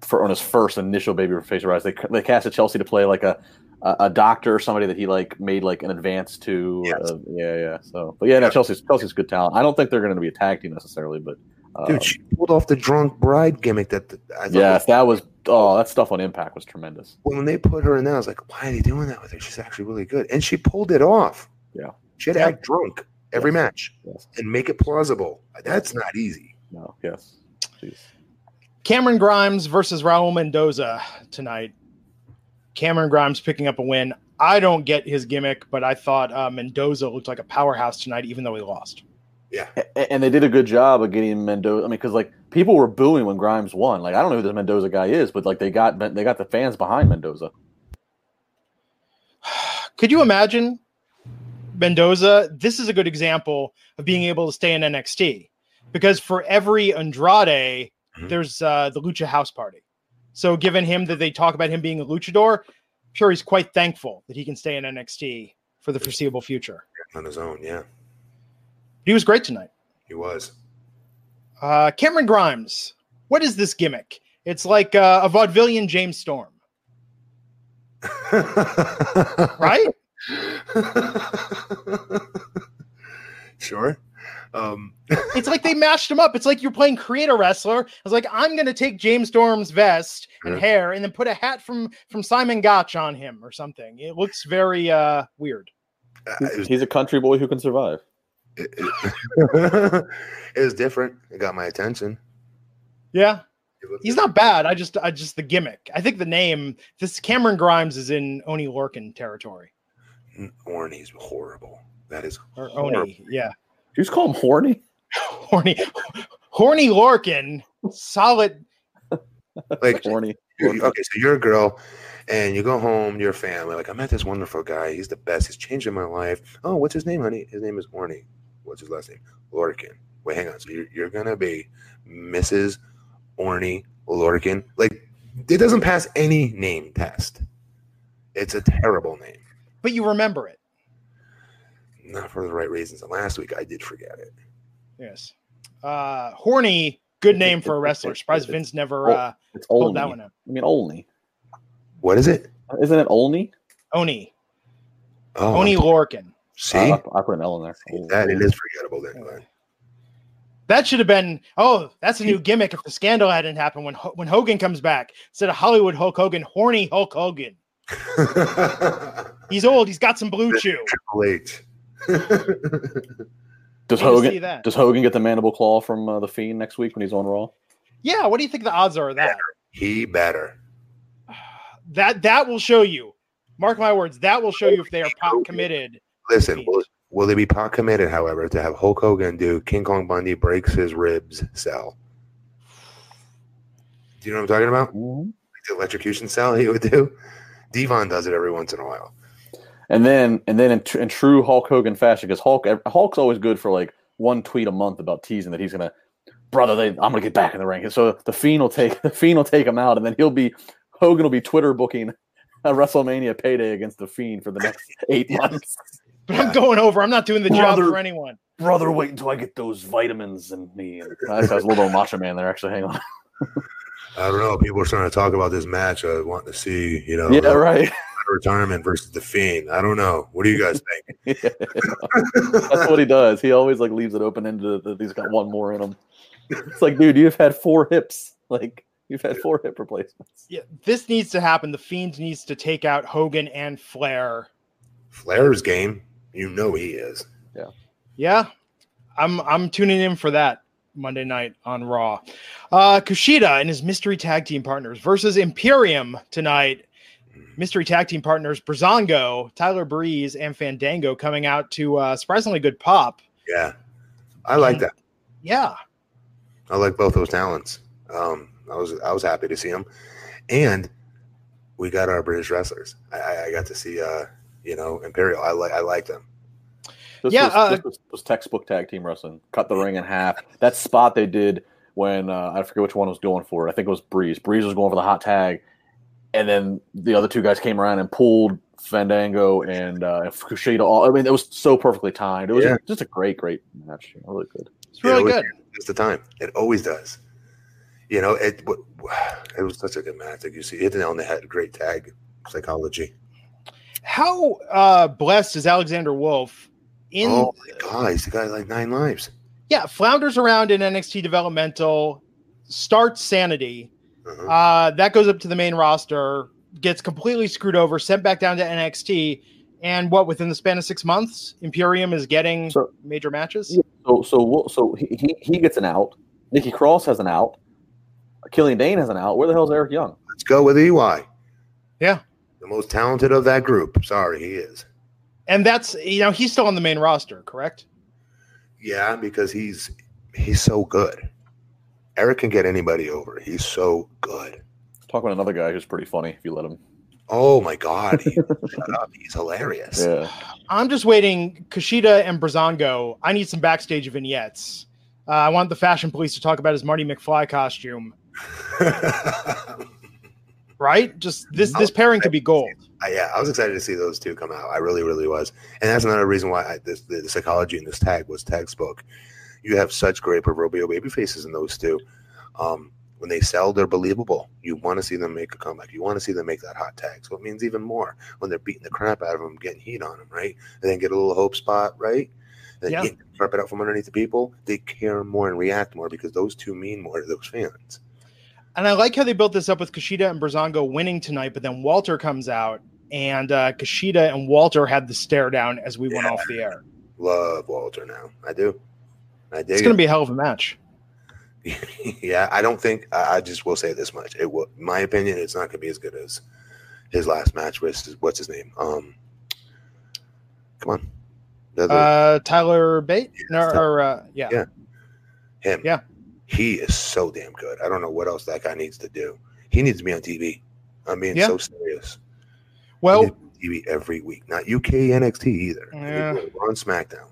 for on his first initial Baby Face Rise. They they casted Chelsea to play like a a, a doctor or somebody that he like made like an advance to. Yes. Uh, yeah, yeah. So, but yeah, no, Chelsea's Chelsea's good talent. I don't think they're going to be a tag team necessarily, but um, dude, she pulled off the drunk bride gimmick that the, I thought. Yes, was- that was. Oh, that stuff on Impact was tremendous. Well, when they put her in that, I was like, why are they doing that with her? She's actually really good. And she pulled it off. Yeah. She had to yeah. act drunk every yes. match yes. and make it plausible. That's not easy. No, yes. Jeez. Cameron Grimes versus Raul Mendoza tonight. Cameron Grimes picking up a win. I don't get his gimmick, but I thought uh, Mendoza looked like a powerhouse tonight, even though he lost. Yeah, and they did a good job of getting Mendoza. I mean, because like people were booing when Grimes won. Like I don't know who this Mendoza guy is, but like they got they got the fans behind Mendoza. Could you imagine Mendoza? This is a good example of being able to stay in N X T because for every Andrade, mm-hmm. there's uh, the Lucha House Party. So given him that they talk about him being a luchador, sure he's quite thankful that he can stay in N X T for the foreseeable future. On his own, yeah. He was great tonight. He was. Uh, Cameron Grimes, what is this gimmick? It's like uh, a vaudevillian James Storm. Right? Sure. Um. It's like they mashed him up. It's like you're playing creator wrestler. I was like, I'm going to take James Storm's vest and yeah. hair and then put a hat from, from Simon Gotch on him or something. It looks very uh, weird. He's, he's a country boy who can survive. It, it, it was different. It got my attention. Yeah. He's not bad. I just, I just the gimmick. I think the name, this Cameron Grimes is in Oney Lorcan territory. Orny's horrible. That is horrible. Or Oney, yeah. You just call him horny? Horny. Horny Lorcan. Solid. Like horny. Okay, so you're a girl and you go home to your family. Like, I met this wonderful guy. He's the best. He's changing my life. Oh, what's his name, honey? His name is Horny. What's his last name? Lorcan. Wait, hang on. So you're, you're going to be Missus Orny Lorcan. Like, it doesn't pass any name test. It's a terrible name. But you remember it. Not for the right reasons. And last week, I did forget it. Yes. Uh, horny, good name for a wrestler. Surprised Vince never uh, it's pulled that one up. I mean, Oney. What is it? Isn't it Oney? Oney. Oh. Oney Lorcan. See? Uh, I put an L in there. See, that it is forgettable then, Glenn. That should have been, oh, that's a new gimmick if the scandal hadn't happened when, when Hogan comes back. Instead of Hollywood Hulk Hogan, horny Hulk Hogan. He's old. He's got some blue chew. Triple H. Does Hogan does Hogan get the mandible claw from uh, the Fiend next week when he's on Raw? Yeah, what do you think the odds are of that? He better. That that will show you. Mark my words, that will show you if they are Pac committed. Listen, will, will they be Pac committed? However, to have Hulk Hogan do King Kong Bundy breaks his ribs cell. Do you know what I'm talking about? Mm-hmm. Like the electrocution cell he would do. Devon does it every once in a while. And then, and then, in, tr- in true Hulk Hogan fashion, because Hulk, Hulk's always good for like one tweet a month about teasing that he's gonna, brother, they, I'm gonna get back in the ring. And so the Fiend will take the Fiend will take him out, and then he'll be Hogan will be Twitter booking a WrestleMania payday against the Fiend for the next eight months. But I'm going over. I'm not doing the brother, job for anyone. Brother, wait until I get those vitamins in me. That sounds a little Macho Man there. Actually, hang on. I don't know. People are starting to talk about this match. I want to see, you know. Yeah, the- right. Retirement versus the Fiend. I don't know. What do you guys think? Yeah, that's what he does. He always like leaves it open ended that he's got one more in him. It's like, dude, you've had four hips. Like you've had four hip replacements. Yeah, this needs to happen. The Fiend needs to take out Hogan and Flair. Flair's game. You know he is. Yeah. Yeah. I'm I'm tuning in for that Monday night on Raw. Uh, Kushida and his mystery tag team partners versus Imperium tonight. Mystery tag team partners Breezango, Tyler Breeze, and Fandango coming out to uh, surprisingly good pop. Yeah, I like and, that. Yeah, I like both those talents. Um, I was I was happy to see them, and we got our British wrestlers. I, I got to see uh, you know Imperial. I like I like them. This yeah, was, uh, this was, was textbook tag team wrestling. Cut the ring in half. That spot they did when uh, I forget which one was going for it. I think it was Breeze. Breeze was going for the hot tag. And then the other two guys came around and pulled Fandango and uh, Kushida. All I mean, it was so perfectly timed. It was yeah. just a great, great match. Really good. It's really it good. It's the time. It always does. You know, it it was such a good match. Like you see, it on the head. Great tag psychology. How uh, blessed is Alexander Wolf? In oh my God, he's the guy like nine lives. Yeah, flounders around in N X T developmental, starts Sanity. Uh-huh. Uh, that goes up to the main roster, gets completely screwed over, sent back down to N X T, and what within the span of six months, Imperium is getting so, major matches. So, so, so he he gets an out. Nikki Cross has an out. Killian Dane has an out. Where the hell is Eric Young? Let's go with E Y. Yeah, the most talented of that group. Sorry, he is. And that's you know he's still on the main roster, correct? Yeah, because he's he's so good. Eric can get anybody over. He's so good. Talk about another guy who's pretty funny if you let him. Oh, my God. He, shut up. He's hilarious. Yeah. I'm just waiting. Kushida and Breezango, I need some backstage vignettes. Uh, I want the Fashion Police to talk about his Marty McFly costume. Right? Just this, this pairing could be gold. I, yeah, I was excited to see those two come out. I really, really was. And that's another reason why I, this, the, the psychology in this tag was textbook. You have such great proverbial baby faces in those two. Um, when they sell, they're believable. You want to see them make a comeback. You want to see them make that hot tag. So it means even more when they're beating the crap out of them, getting heat on them, right? And then get a little hope spot, right? And then yeah. get, wrap it up from underneath the people. They care more and react more because those two mean more to those fans. And I like how they built this up with Kushida and Breezango winning tonight, but then Walter comes out, and uh, Kushida and Walter had the stare down as we yeah. went off the air. Love Walter now. I do. I do. It's going to be a hell of a match. yeah, I don't think – I just will say this much. It will, in my opinion, it's not going to be as good as his last match with – what's his name? Um, Come on. Another, uh, Tyler Bate? Yeah. No, or, uh, yeah. yeah. Him. Yeah. He is so damn good. I don't know what else that guy needs to do. He needs to be on T V. I'm being yeah. so serious. Well, he needs to be on T V every week. Not U K N X T either. Yeah. We're on SmackDown.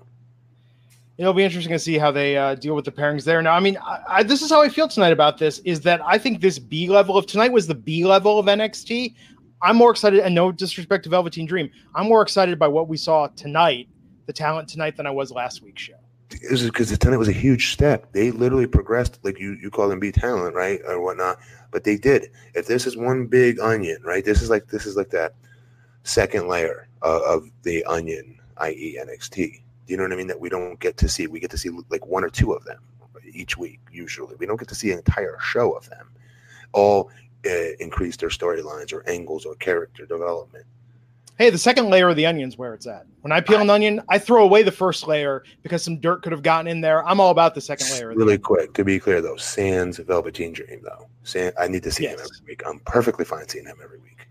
It'll be interesting to see how they uh, deal with the pairings there. Now, I mean, I, I, this is how I feel tonight about this, is that I think this B level of tonight was the B level of N X T. I'm more excited, and no disrespect to Velveteen Dream, I'm more excited by what we saw tonight, the talent tonight, than I was last week's show. It was because tonight was a huge step. They literally progressed, like you, you call them B talent, right, or whatnot. But they did. If this is one big onion, right? This is like this is like that second layer of, of the onion, that is. N X T. Do you know what I mean? That we don't get to see. We get to see like one or two of them each week. Usually, we don't get to see an entire show of them. All uh, increase their storylines or angles or character development. Hey, the second layer of the onion's where it's at. When I peel an onion, I throw away the first layer because some dirt could have gotten in there. I'm all about the second layer. Really quick, to be clear, though, Sans Velveteen Dream, though. Sans, I need to see yes. him every week. I'm perfectly fine seeing him every week.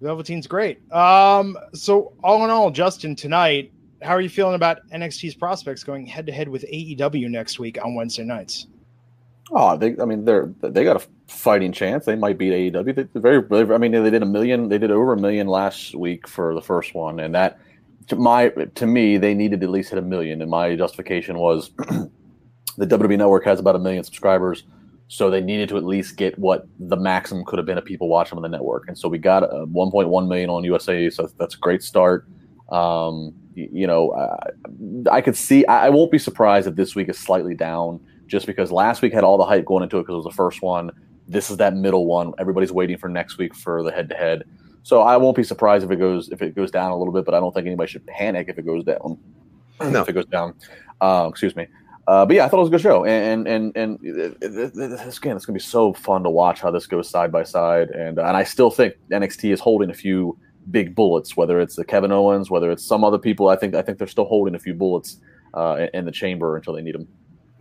Velveteen's great. Um, so all in all, Justin, tonight, how are you feeling about N X T's prospects going head-to-head with A E W next week on Wednesday nights? Oh, they, I mean, they're they got a fighting chance. They might beat A E W. They, they're very, very, I mean, they did a million. They did over a million last week for the first one, and that to my to me, they needed to at least hit a million. And my justification was the W W E Network has about a million subscribers, so they needed to at least get what the maximum could have been of people watching on the network. And so we got uh, one point one million on U S A. So that's a great start. Um, you, you know, I, I could see. I, I won't be surprised if this week is slightly down. Just because last week had all the hype going into it because it was the first one. This is that middle one. Everybody's waiting for next week for the head-to-head. So I won't be surprised if it goes if it goes down a little bit, but I don't think anybody should panic if it goes down. No. If it goes down. Uh, excuse me. Uh, but, yeah, I thought it was a good show. And, and, and, and again, it's going to be so fun to watch how this goes side by side. And, and I still think N X T is holding a few big bullets, whether it's the Kevin Owens, whether it's some other people. I think I think they're still holding a few bullets uh, in, in the chamber until they need them.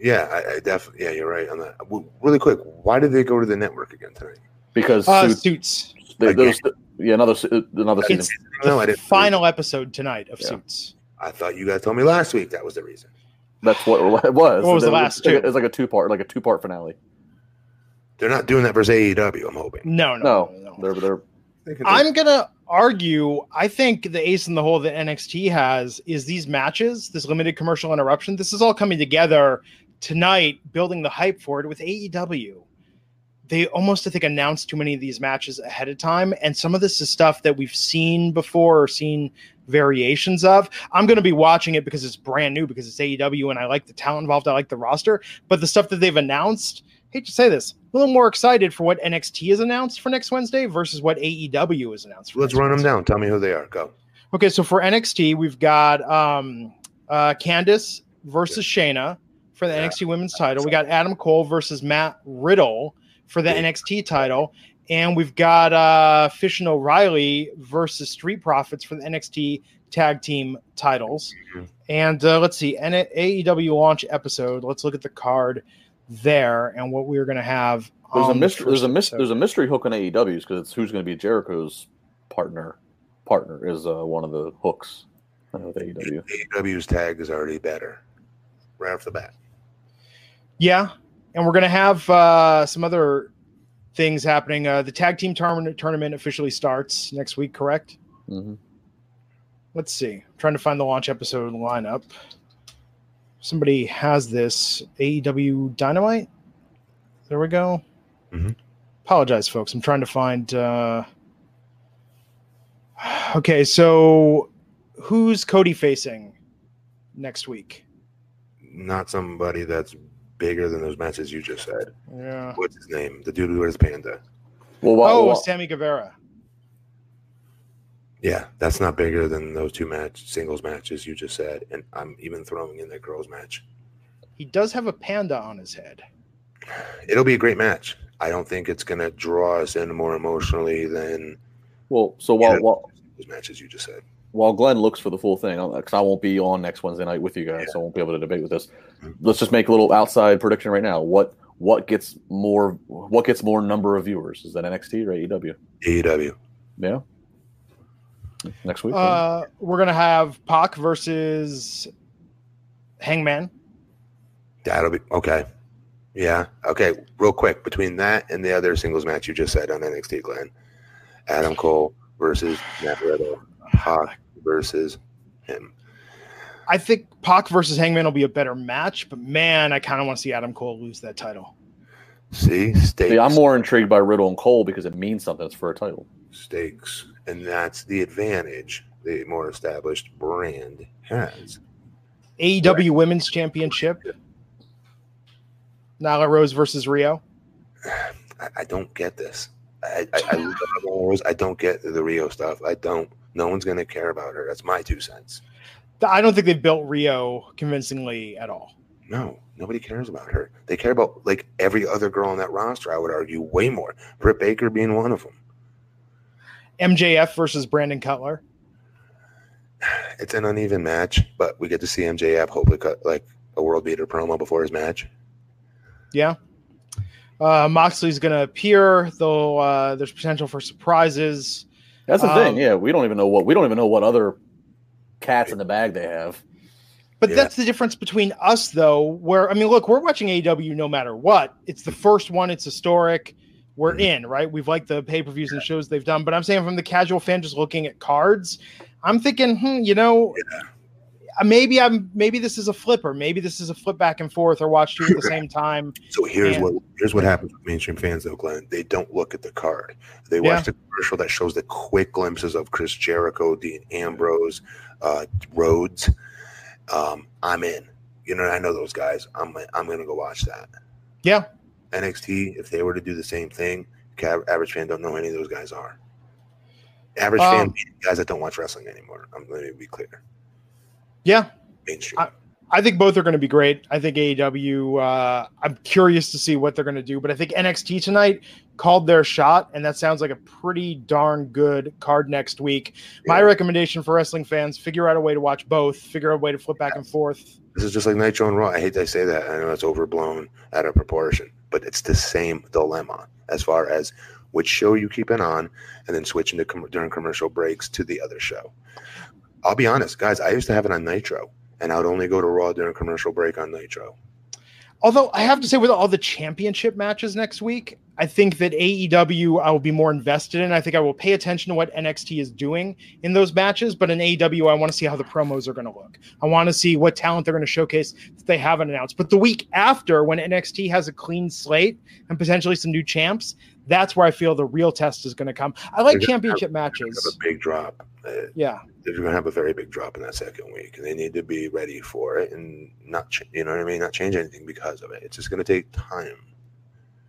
Yeah, I, I definitely. Yeah, you're right on that. Really quick, why did they go to the network again tonight? Because uh, Suits. They, those, yeah, another another season. No, I didn't. Final episode tonight of yeah. Suits. I thought you guys told me last week that was the reason. That's what it was. What was the last two? It was like a two part, like a two part finale. They're not doing that versus A E W. I'm hoping. No, no, no. no. They're they're. I'm gonna argue. I think the ace in the hole that N X T has is these matches, this limited commercial interruption. This is all coming together tonight, building the hype for it. With A E W, they almost, I think, announced too many of these matches ahead of time, and some of this is stuff that we've seen before or seen variations of. I'm going to be watching it because it's brand new, because it's A E W, and I like the talent involved, I like the roster, but the stuff that they've announced, hate to say this, a little more excited for what N X T has announced for next Wednesday versus what A E W has announced for let's run Wednesday. Them down, tell me who they are, go. Okay, so for N X T, we've got um, uh, Candice versus yeah. Shayna for the yeah. N X T Women's title. We got Adam Cole versus Matt Riddle for the yeah. N X T title. And we've got uh, Fish and O'Reilly versus Street Profits for the N X T Tag Team titles. Mm-hmm. And uh, let's see, N- A E W launch episode. Let's look at the card there and what we're going to have. There's a mystery. The there's a mystery. There's a mystery hook on A E W's because it's who's going to be Jericho's partner. Partner is uh, one of the hooks with A E W. A E W's tag is already better right off the bat. Yeah, and we're going to have uh, some other things happening. Uh, the tag team tournament tournament officially starts next week, correct? Mm-hmm. Let's see. I'm trying to find the launch episode lineup. Somebody has this. A E W Dynamite? There we go. Mm-hmm. Apologize, folks. I'm trying to find... Uh... Okay, so who's Cody facing next week? Not somebody that's bigger than those matches you just said. Yeah. What's his name? The dude who wears Panda. Well, well, oh, well. Sammy Guevara. Yeah, that's not bigger than those two match singles matches you just said, and I'm even throwing in that girls match. He does have a panda on his head. It'll be a great match. I don't think it's going to draw us in more emotionally than well. So while, you know, while those matches you just said, while Glenn looks for the full thing, because I won't be on next Wednesday night with you guys, yeah. so I won't be able to debate with this. Mm-hmm. Let's just make a little outside prediction right now. What what gets more? What gets more number of viewers? Is that N X T or A E W? A E W. Yeah. Next week, uh, we're gonna have Pac versus Hangman. That'll be okay. Yeah, okay. Real quick, between that and the other singles match you just said on N X T, Glenn, Adam Cole versus Matt Riddle, Pac versus him. I think Pac versus Hangman will be a better match, but man, I kind of want to see Adam Cole lose that title. See, stakes. See, I'm more intrigued by Riddle and Cole because it means something. It's for a title. Stakes. And that's the advantage the more established brand has. A E W right. Women's Championship. Nyla Rose versus Riho. I, I don't get this. I, I, I love Nyla Rose. I don't get the Riho stuff. I don't. No one's going to care about her. That's my two cents. I don't think they've built Riho convincingly at all. No, nobody cares about her. They care about like every other girl on that roster, I would argue, way more. Britt Baker being one of them. M J F versus Brandon Cutler. It's an uneven match, but we get to see M J F hopefully cut like a world beater promo before his match. Yeah. Uh, Moxley's going to appear, though uh, there's potential for surprises. That's the um, thing. Yeah, we don't even know what we don't even know what other cats in the bag they have. But yeah. That's the difference between us, though, where I mean, look, we're watching A E W no matter what. It's the first one. It's historic. We're in, right? We've liked the pay-per-views and shows they've done, but I'm saying from the casual fan just looking at cards, I'm thinking, hmm, you know, yeah. maybe I'm maybe this is a flipper, maybe this is a flip back and forth, or watch two at the same time. So here's and, what here's what happens with mainstream fans, though, Glenn. They don't look at the card. They watch yeah. the commercial that shows the quick glimpses of Chris Jericho, Dean Ambrose, uh, Rhodes. Um, I'm in. You know, I know those guys. I'm I'm going to go watch that. Yeah. N X T, if they were to do the same thing, average fan don't know who any of those guys are. Average um, fan, guys that don't watch wrestling anymore. I'm going to be clear. Yeah. Mainstream. I, I think both are going to be great. I think A E W, uh, I'm curious to see what they're going to do, but I think N X T tonight called their shot, and that sounds like a pretty darn good card next week. Yeah. My recommendation for wrestling fans, figure out a way to watch both, figure out a way to flip back yeah. and forth. This is just like Nitro and Raw. I hate that I say that. I know it's overblown out of proportion. But it's the same dilemma as far as which show you keep it on and then switching to com- during commercial breaks to the other show. I'll be honest, guys, I used to have it on Nitro, and I would only go to Raw during commercial break on Nitro. Although I have to say with all the championship matches next week, I think that A E W I will be more invested in. I think I will pay attention to what N X T is doing in those matches, but in A E W I want to see how the promos are going to look. I want to see what talent they're going to showcase that they haven't announced. But the week after, when N X T has a clean slate and potentially some new champs, that's where I feel the real test is going to come. I like championship have, matches. Have a big drop. Uh, yeah. They're going to have a very big drop in that second week, and they need to be ready for it and not, ch- you know what I mean, not change anything because of it. It's just going to take time.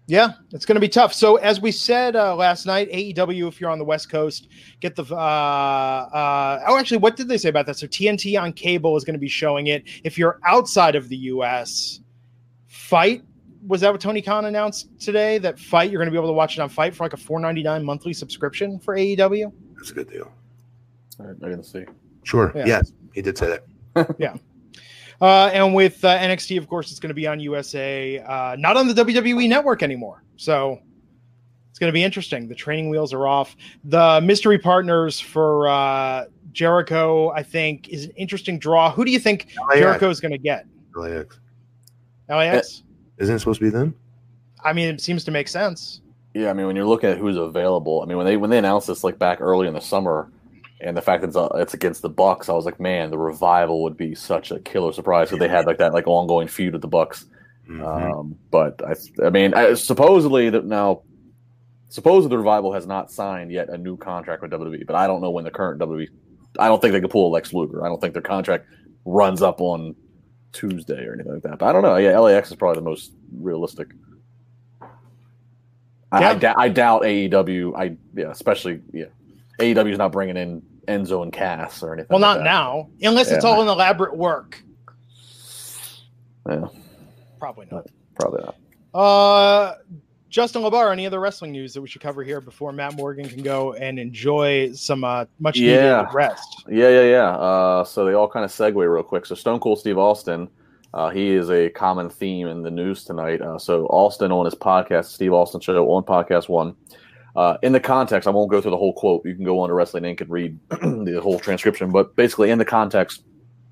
Yeah, it's going to be tough. So as we said uh, last night, A E W, if you're on the West Coast, get the uh, – uh, oh, actually, what did they say about that? So T N T on cable is going to be showing it. If you're outside of the U S, Fight, was that what Tony Khan announced today, that Fight, you're going to be able to watch it on Fight for like a four ninety-nine monthly subscription for A E W? That's a good deal. All right, I'm going to see. Sure, yeah. Yes, he did say that. yeah. Uh, and with uh, N X T, of course, it's going to be on U S A, uh, not on the W W E Network anymore. So it's going to be interesting. The training wheels are off. The mystery partners for uh, Jericho, I think, is an interesting draw. Who do you think L A X. Jericho is going to get? L A X. L A X? Isn't it supposed to be them? I mean, it seems to make sense. Yeah, I mean, when you're looking at who's available, I mean, when they when they announced this like back early in the summer, and the fact that it's, uh, it's against the Bucks, I was like, man, the Revival would be such a killer surprise because they had like that like ongoing feud with the Bucks. Mm-hmm. Um, but I, I mean, I, supposedly that now Supposedly the Revival has not signed yet a new contract with W W E, but I don't know when the current W W E. I don't think they can pull Lex Luger. I don't think their contract runs up on Tuesday or anything like that. But I don't know. Yeah, L A X is probably the most realistic. Yeah. I, I, d- I doubt A E W. I yeah, especially yeah, A E W is not bringing in Enzo and Cass or anything. Well, like not that. now, unless yeah. it's all an elaborate work. Yeah, probably not. Probably not. Uh, Justin LeBar, any other wrestling news that we should cover here before Matt Morgan can go and enjoy some uh, much needed yeah. rest? Yeah, yeah, yeah. Uh, so they all kind of segue real quick. So Stone Cold Steve Austin, uh, he is a common theme in the news tonight. Uh, so Austin on his podcast, Steve Austin Show on Podcast One. Uh, in the context, I won't go through the whole quote. You can go on to Wrestling Incorporated and read the whole transcription. But basically, in the context,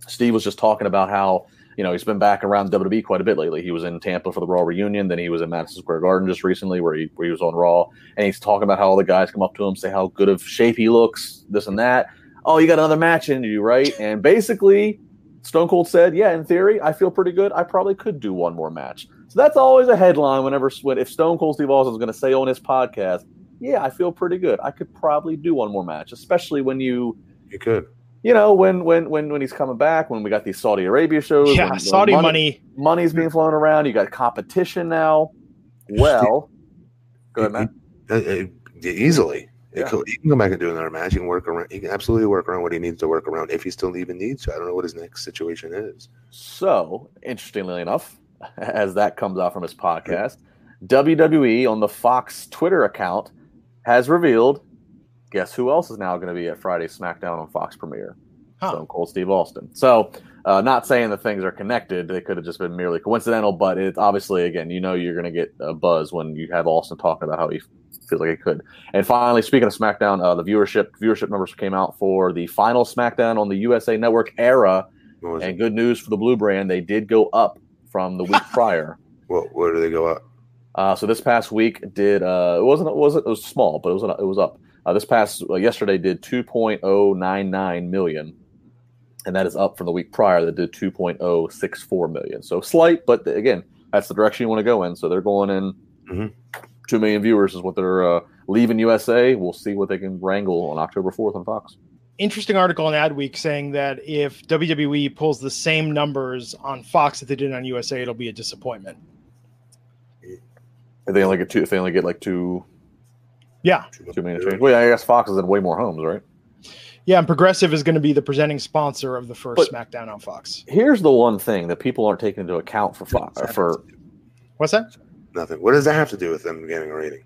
Steve was just talking about how, you know, he's been back around W W E quite a bit lately. He was in Tampa for the Raw reunion. Then he was in Madison Square Garden just recently where he, where he was on Raw. And he's talking about how all the guys come up to him, say how good of shape he looks, this and that. Oh, you got another match in you, right? And basically, Stone Cold said, yeah, in theory, I feel pretty good. I probably could do one more match. So that's always a headline whenever when, if Stone Cold Steve Austin is going to say on his podcast, yeah, I feel pretty good. I could probably do one more match, especially when you you could, you know, when when when when he's coming back. When we got these Saudi Arabia shows, yeah, when, Saudi when money, money, money's being flown around. You got competition now. Well, it, go ahead, Matt. It, it, it, easily, yeah. it could, he can go back and do another match. He can work around. He can absolutely work around what he needs to work around if he still even needs to. I don't know what his next situation is. So, interestingly enough, as that comes out from his podcast, W W E on the Fox Twitter account has revealed, guess who else is now going to be at Friday's SmackDown on Fox Premiere? Huh. Stone Cold Steve Austin. So, uh, not saying that things are connected. They could have just been merely coincidental, but it's obviously, again, you know you're going to get a buzz when you have Austin talking about how he feels like he could. And finally, speaking of SmackDown, uh, the viewership viewership numbers came out for the final SmackDown on the U S A Network era, and it? Good news for the Blue Brand. They did go up from the week prior. Well, where do they go up? Uh, so this past week did uh, it wasn't it wasn't it was small, but it was it was up. Uh, this past uh, yesterday did two point oh nine nine million, and that is up from the week prior that did two point oh six four million. So slight, but again, that's the direction you want to go in. So they're going in mm-hmm. two million viewers is what they're uh, leaving U S A. We'll see what they can wrangle on October fourth on Fox. Interesting article in Adweek saying that if W W E pulls the same numbers on Fox that they did on U S A, it'll be a disappointment. If they only get two, if they only get like two, yeah, two million change. Well, yeah, I guess Fox is in way more homes, right? Yeah, and Progressive is going to be the presenting sponsor of the first but SmackDown on Fox. Here's the one thing that people aren't taking into account for Fox. For what's that? Nothing. What does that have to do with them getting a rating?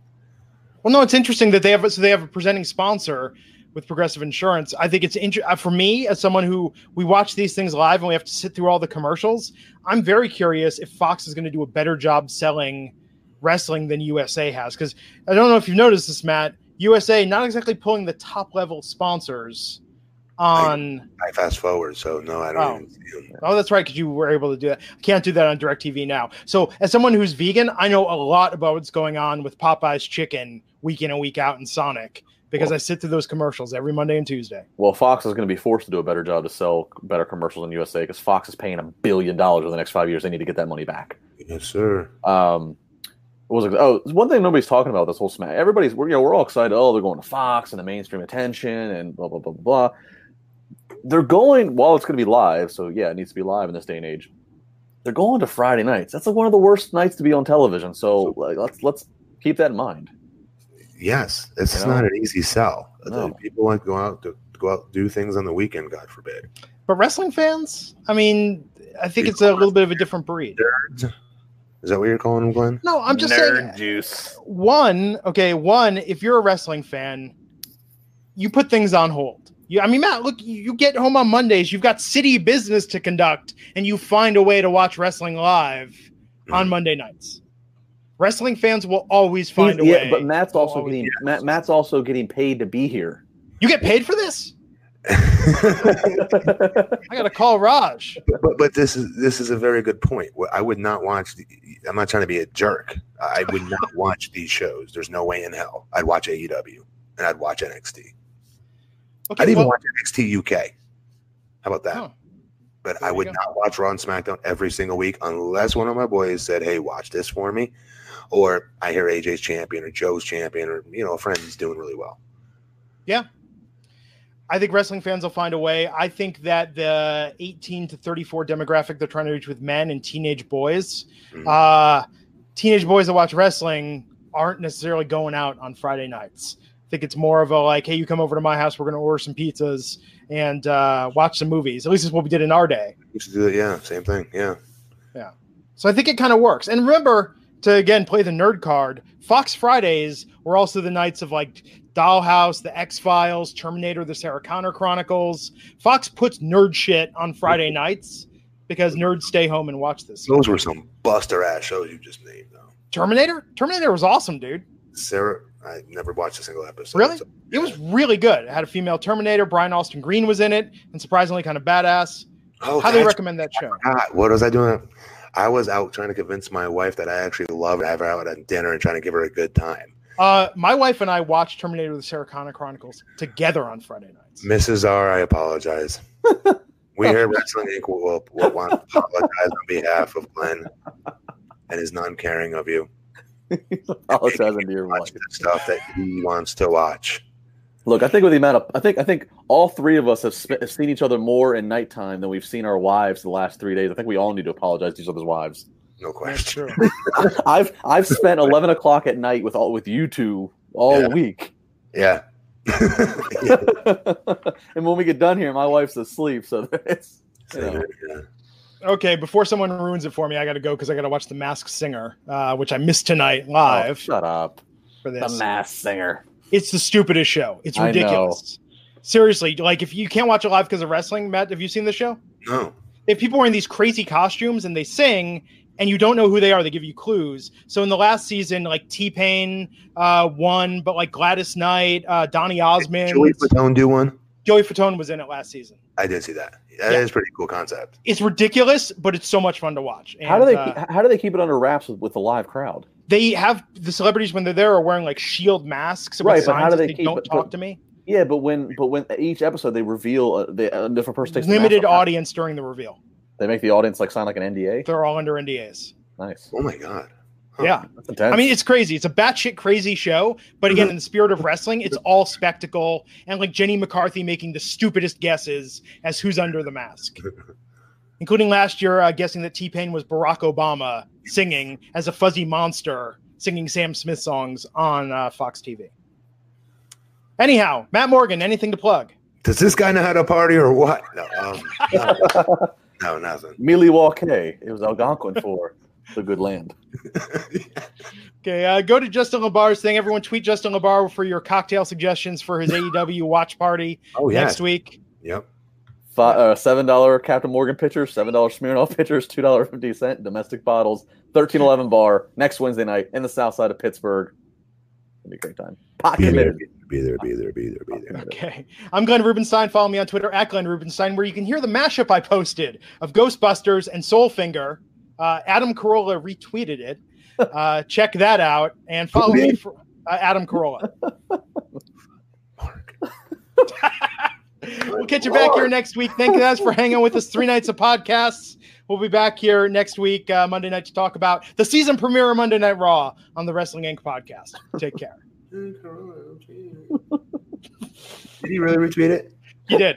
Well, no, it's interesting that they have so they have a presenting sponsor with Progressive Insurance. I think it's int- for me as someone who we watch these things live and we have to sit through all the commercials. I'm very curious if Fox is going to do a better job selling wrestling than U S A has, because I don't know if you've noticed this, Matt. U S A not exactly pulling the top level sponsors on. I, I fast forward, so no, I don't oh. even see them. Oh, that's right, because you were able to do that. I can't do that on DirecTV now. So, as someone who's vegan, I know a lot about what's going on with Popeye's Chicken week in and week out and Sonic, because well, I sit through those commercials every Monday and Tuesday. Well, Fox is going to be forced to do a better job to sell better commercials in U S A because Fox is paying a billion dollars over the next five years. They need to get that money back. Yes, sir. Um, Was it, oh, one thing nobody's talking about this whole smack. Everybody's we're you know we're all excited. Oh, they're going to Fox and the mainstream attention and blah blah blah blah. They're going while well, it's going to be live, so yeah, it needs to be live in this day and age. They're going to Friday nights. That's like one of the worst nights to be on television. So like, let's let's keep that in mind. Yes, it's you know? not an easy sell. No. People want to go out to go out do things on the weekend. God forbid. But wrestling fans, I mean, I think it's a little bit of a different breed. Nerds. Is that what you're calling him, Glenn? No, I'm just Nerd saying. Nerd juice. One, okay, one, if you're a wrestling fan, you put things on hold. You, I mean, Matt, look, you get home on Mondays. You've got city business to conduct, and you find a way to watch wrestling live mm-hmm. on Monday nights. Wrestling fans will always find He's, a yeah, way. Yeah, but Matt's also, always, getting, yes. Matt, Matt's also getting paid to be here. You get paid for this? I gotta call Raj. But but this is this is a very good point. I would not watch. The, I'm not trying to be a jerk. I would not watch these shows. There's no way in hell. I'd watch A E W and I'd watch N X T. Okay, I'd even well, watch N X T U K. How about that? Huh. But there I would go. not watch Raw and SmackDown every single week unless one of my boys said, "Hey, watch this for me." or I hear A J's champion or Joe's champion or, you know, a friend who's doing really well. Yeah. I think wrestling fans will find a way. I think that the eighteen to thirty-four demographic they're trying to reach with men and teenage boys, mm-hmm. uh, teenage boys that watch wrestling aren't necessarily going out on Friday nights. I think it's more of a like, hey, you come over to my house, we're going to order some pizzas and uh, watch some movies. At least it's what we did in our day. We used to do it, yeah, same thing, yeah. Yeah. So I think it kind of works. And remember to, again, play the nerd card. Fox Fridays were also the nights of like Dollhouse, The X-Files, Terminator, The Sarah Connor Chronicles. Fox puts nerd shit on Friday nights because nerds stay home and watch this. Those were some buster-ass shows you just named, though. Terminator? Terminator was awesome, dude. Sarah, I never watched a single episode. Really? So, yeah. It was really good. It had a female Terminator. Brian Austin Green was in it, and surprisingly kind of badass. Oh, highly recommend that show. What was I doing? I was out trying to convince my wife that I actually love her, have her out at dinner and trying to give her a good time. Uh, my wife and I watched Terminator: The Sarah Connor Chronicles together on Friday nights. Missus R, I apologize. We here at Wrestling Incorporated will, will want to apologize on behalf of Glenn and his non-caring of you. Apologizing to your wife. Stuff that he wants to watch. Look, I think with the amount of, I think, I think all three of us have, sp- have seen each other more in nighttime than we've seen our wives the last three days. I think we all need to apologize to each other's wives. No question. I've I've spent eleven o'clock at night with all with you two all yeah. week. Yeah. yeah. And when we get done here, my wife's asleep. So that's you know. yeah. Okay. Before someone ruins it for me, I got to go because I got to watch The Masked Singer, uh, which I missed tonight live. Oh, shut up for this. The Masked Singer. It's the stupidest show. It's ridiculous. Seriously, like if you can't watch it live because of wrestling, Matt, have you seen this show? No. If people are in these crazy costumes and they sing and you don't know who they are, they give you clues. So in the last season, like T-Pain uh, won, but like Gladys Knight, uh, Donny Osmond. Did Joey Fatone do one? Joey Fatone was in it last season. I did see that. That yeah. is a pretty cool concept. It's ridiculous, but it's so much fun to watch. And, how do they uh, how do they keep it under wraps with, with the live crowd? They have the celebrities when they're there are wearing like shield masks. Right, but how do they, they keep, don't but, talk but, to me? Yeah, but when but when each episode they reveal a, they, a different person takes limited audience out. During the reveal. They make the audience like sign like an N D A. They're all under N D As. Nice. Oh my god. Huh. Yeah. That's intense. I mean, it's crazy. It's a batshit crazy show, but again, in the spirit of wrestling, it's all spectacle and like Jenny McCarthy making the stupidest guesses as who's under the mask. Including last year, uh, guessing that T-Pain was Barack Obama singing as a fuzzy monster, singing Sam Smith songs on uh, Fox T V. Anyhow, Matt Morgan, anything to plug? Does this guy know how to party or what? No, um, no. No, nothing. Milwaukee. It was Algonquin for the good land. Okay, uh, go to Justin LeBar's thing. Everyone tweet Justin LeBar for your cocktail suggestions for his A E W watch party oh, yeah. next week. Yep. Five, uh, seven dollars Captain Morgan pitchers, seven dollars Smirnoff pitchers, two dollars and fifty cents domestic bottles, thirteen eleven bar next Wednesday night in the south side of Pittsburgh. It'll be a great time. Pocket minute. Be there, be there, be there, be there. Okay. I'm Glenn Rubenstein. Follow me on Twitter at Glenn Rubenstein, where you can hear the mashup I posted of Ghostbusters and Soulfinger. Uh, Adam Carolla retweeted it. Uh, check that out and follow me for uh, Adam Carolla. Mark. We'll catch you back here next week. Thank you guys for hanging with us. Three nights of podcasts. We'll be back here next week, uh, Monday night, to talk about the season premiere of Monday Night Raw on the Wrestling Incorporated podcast. Take care. Did he really retweet it? He did.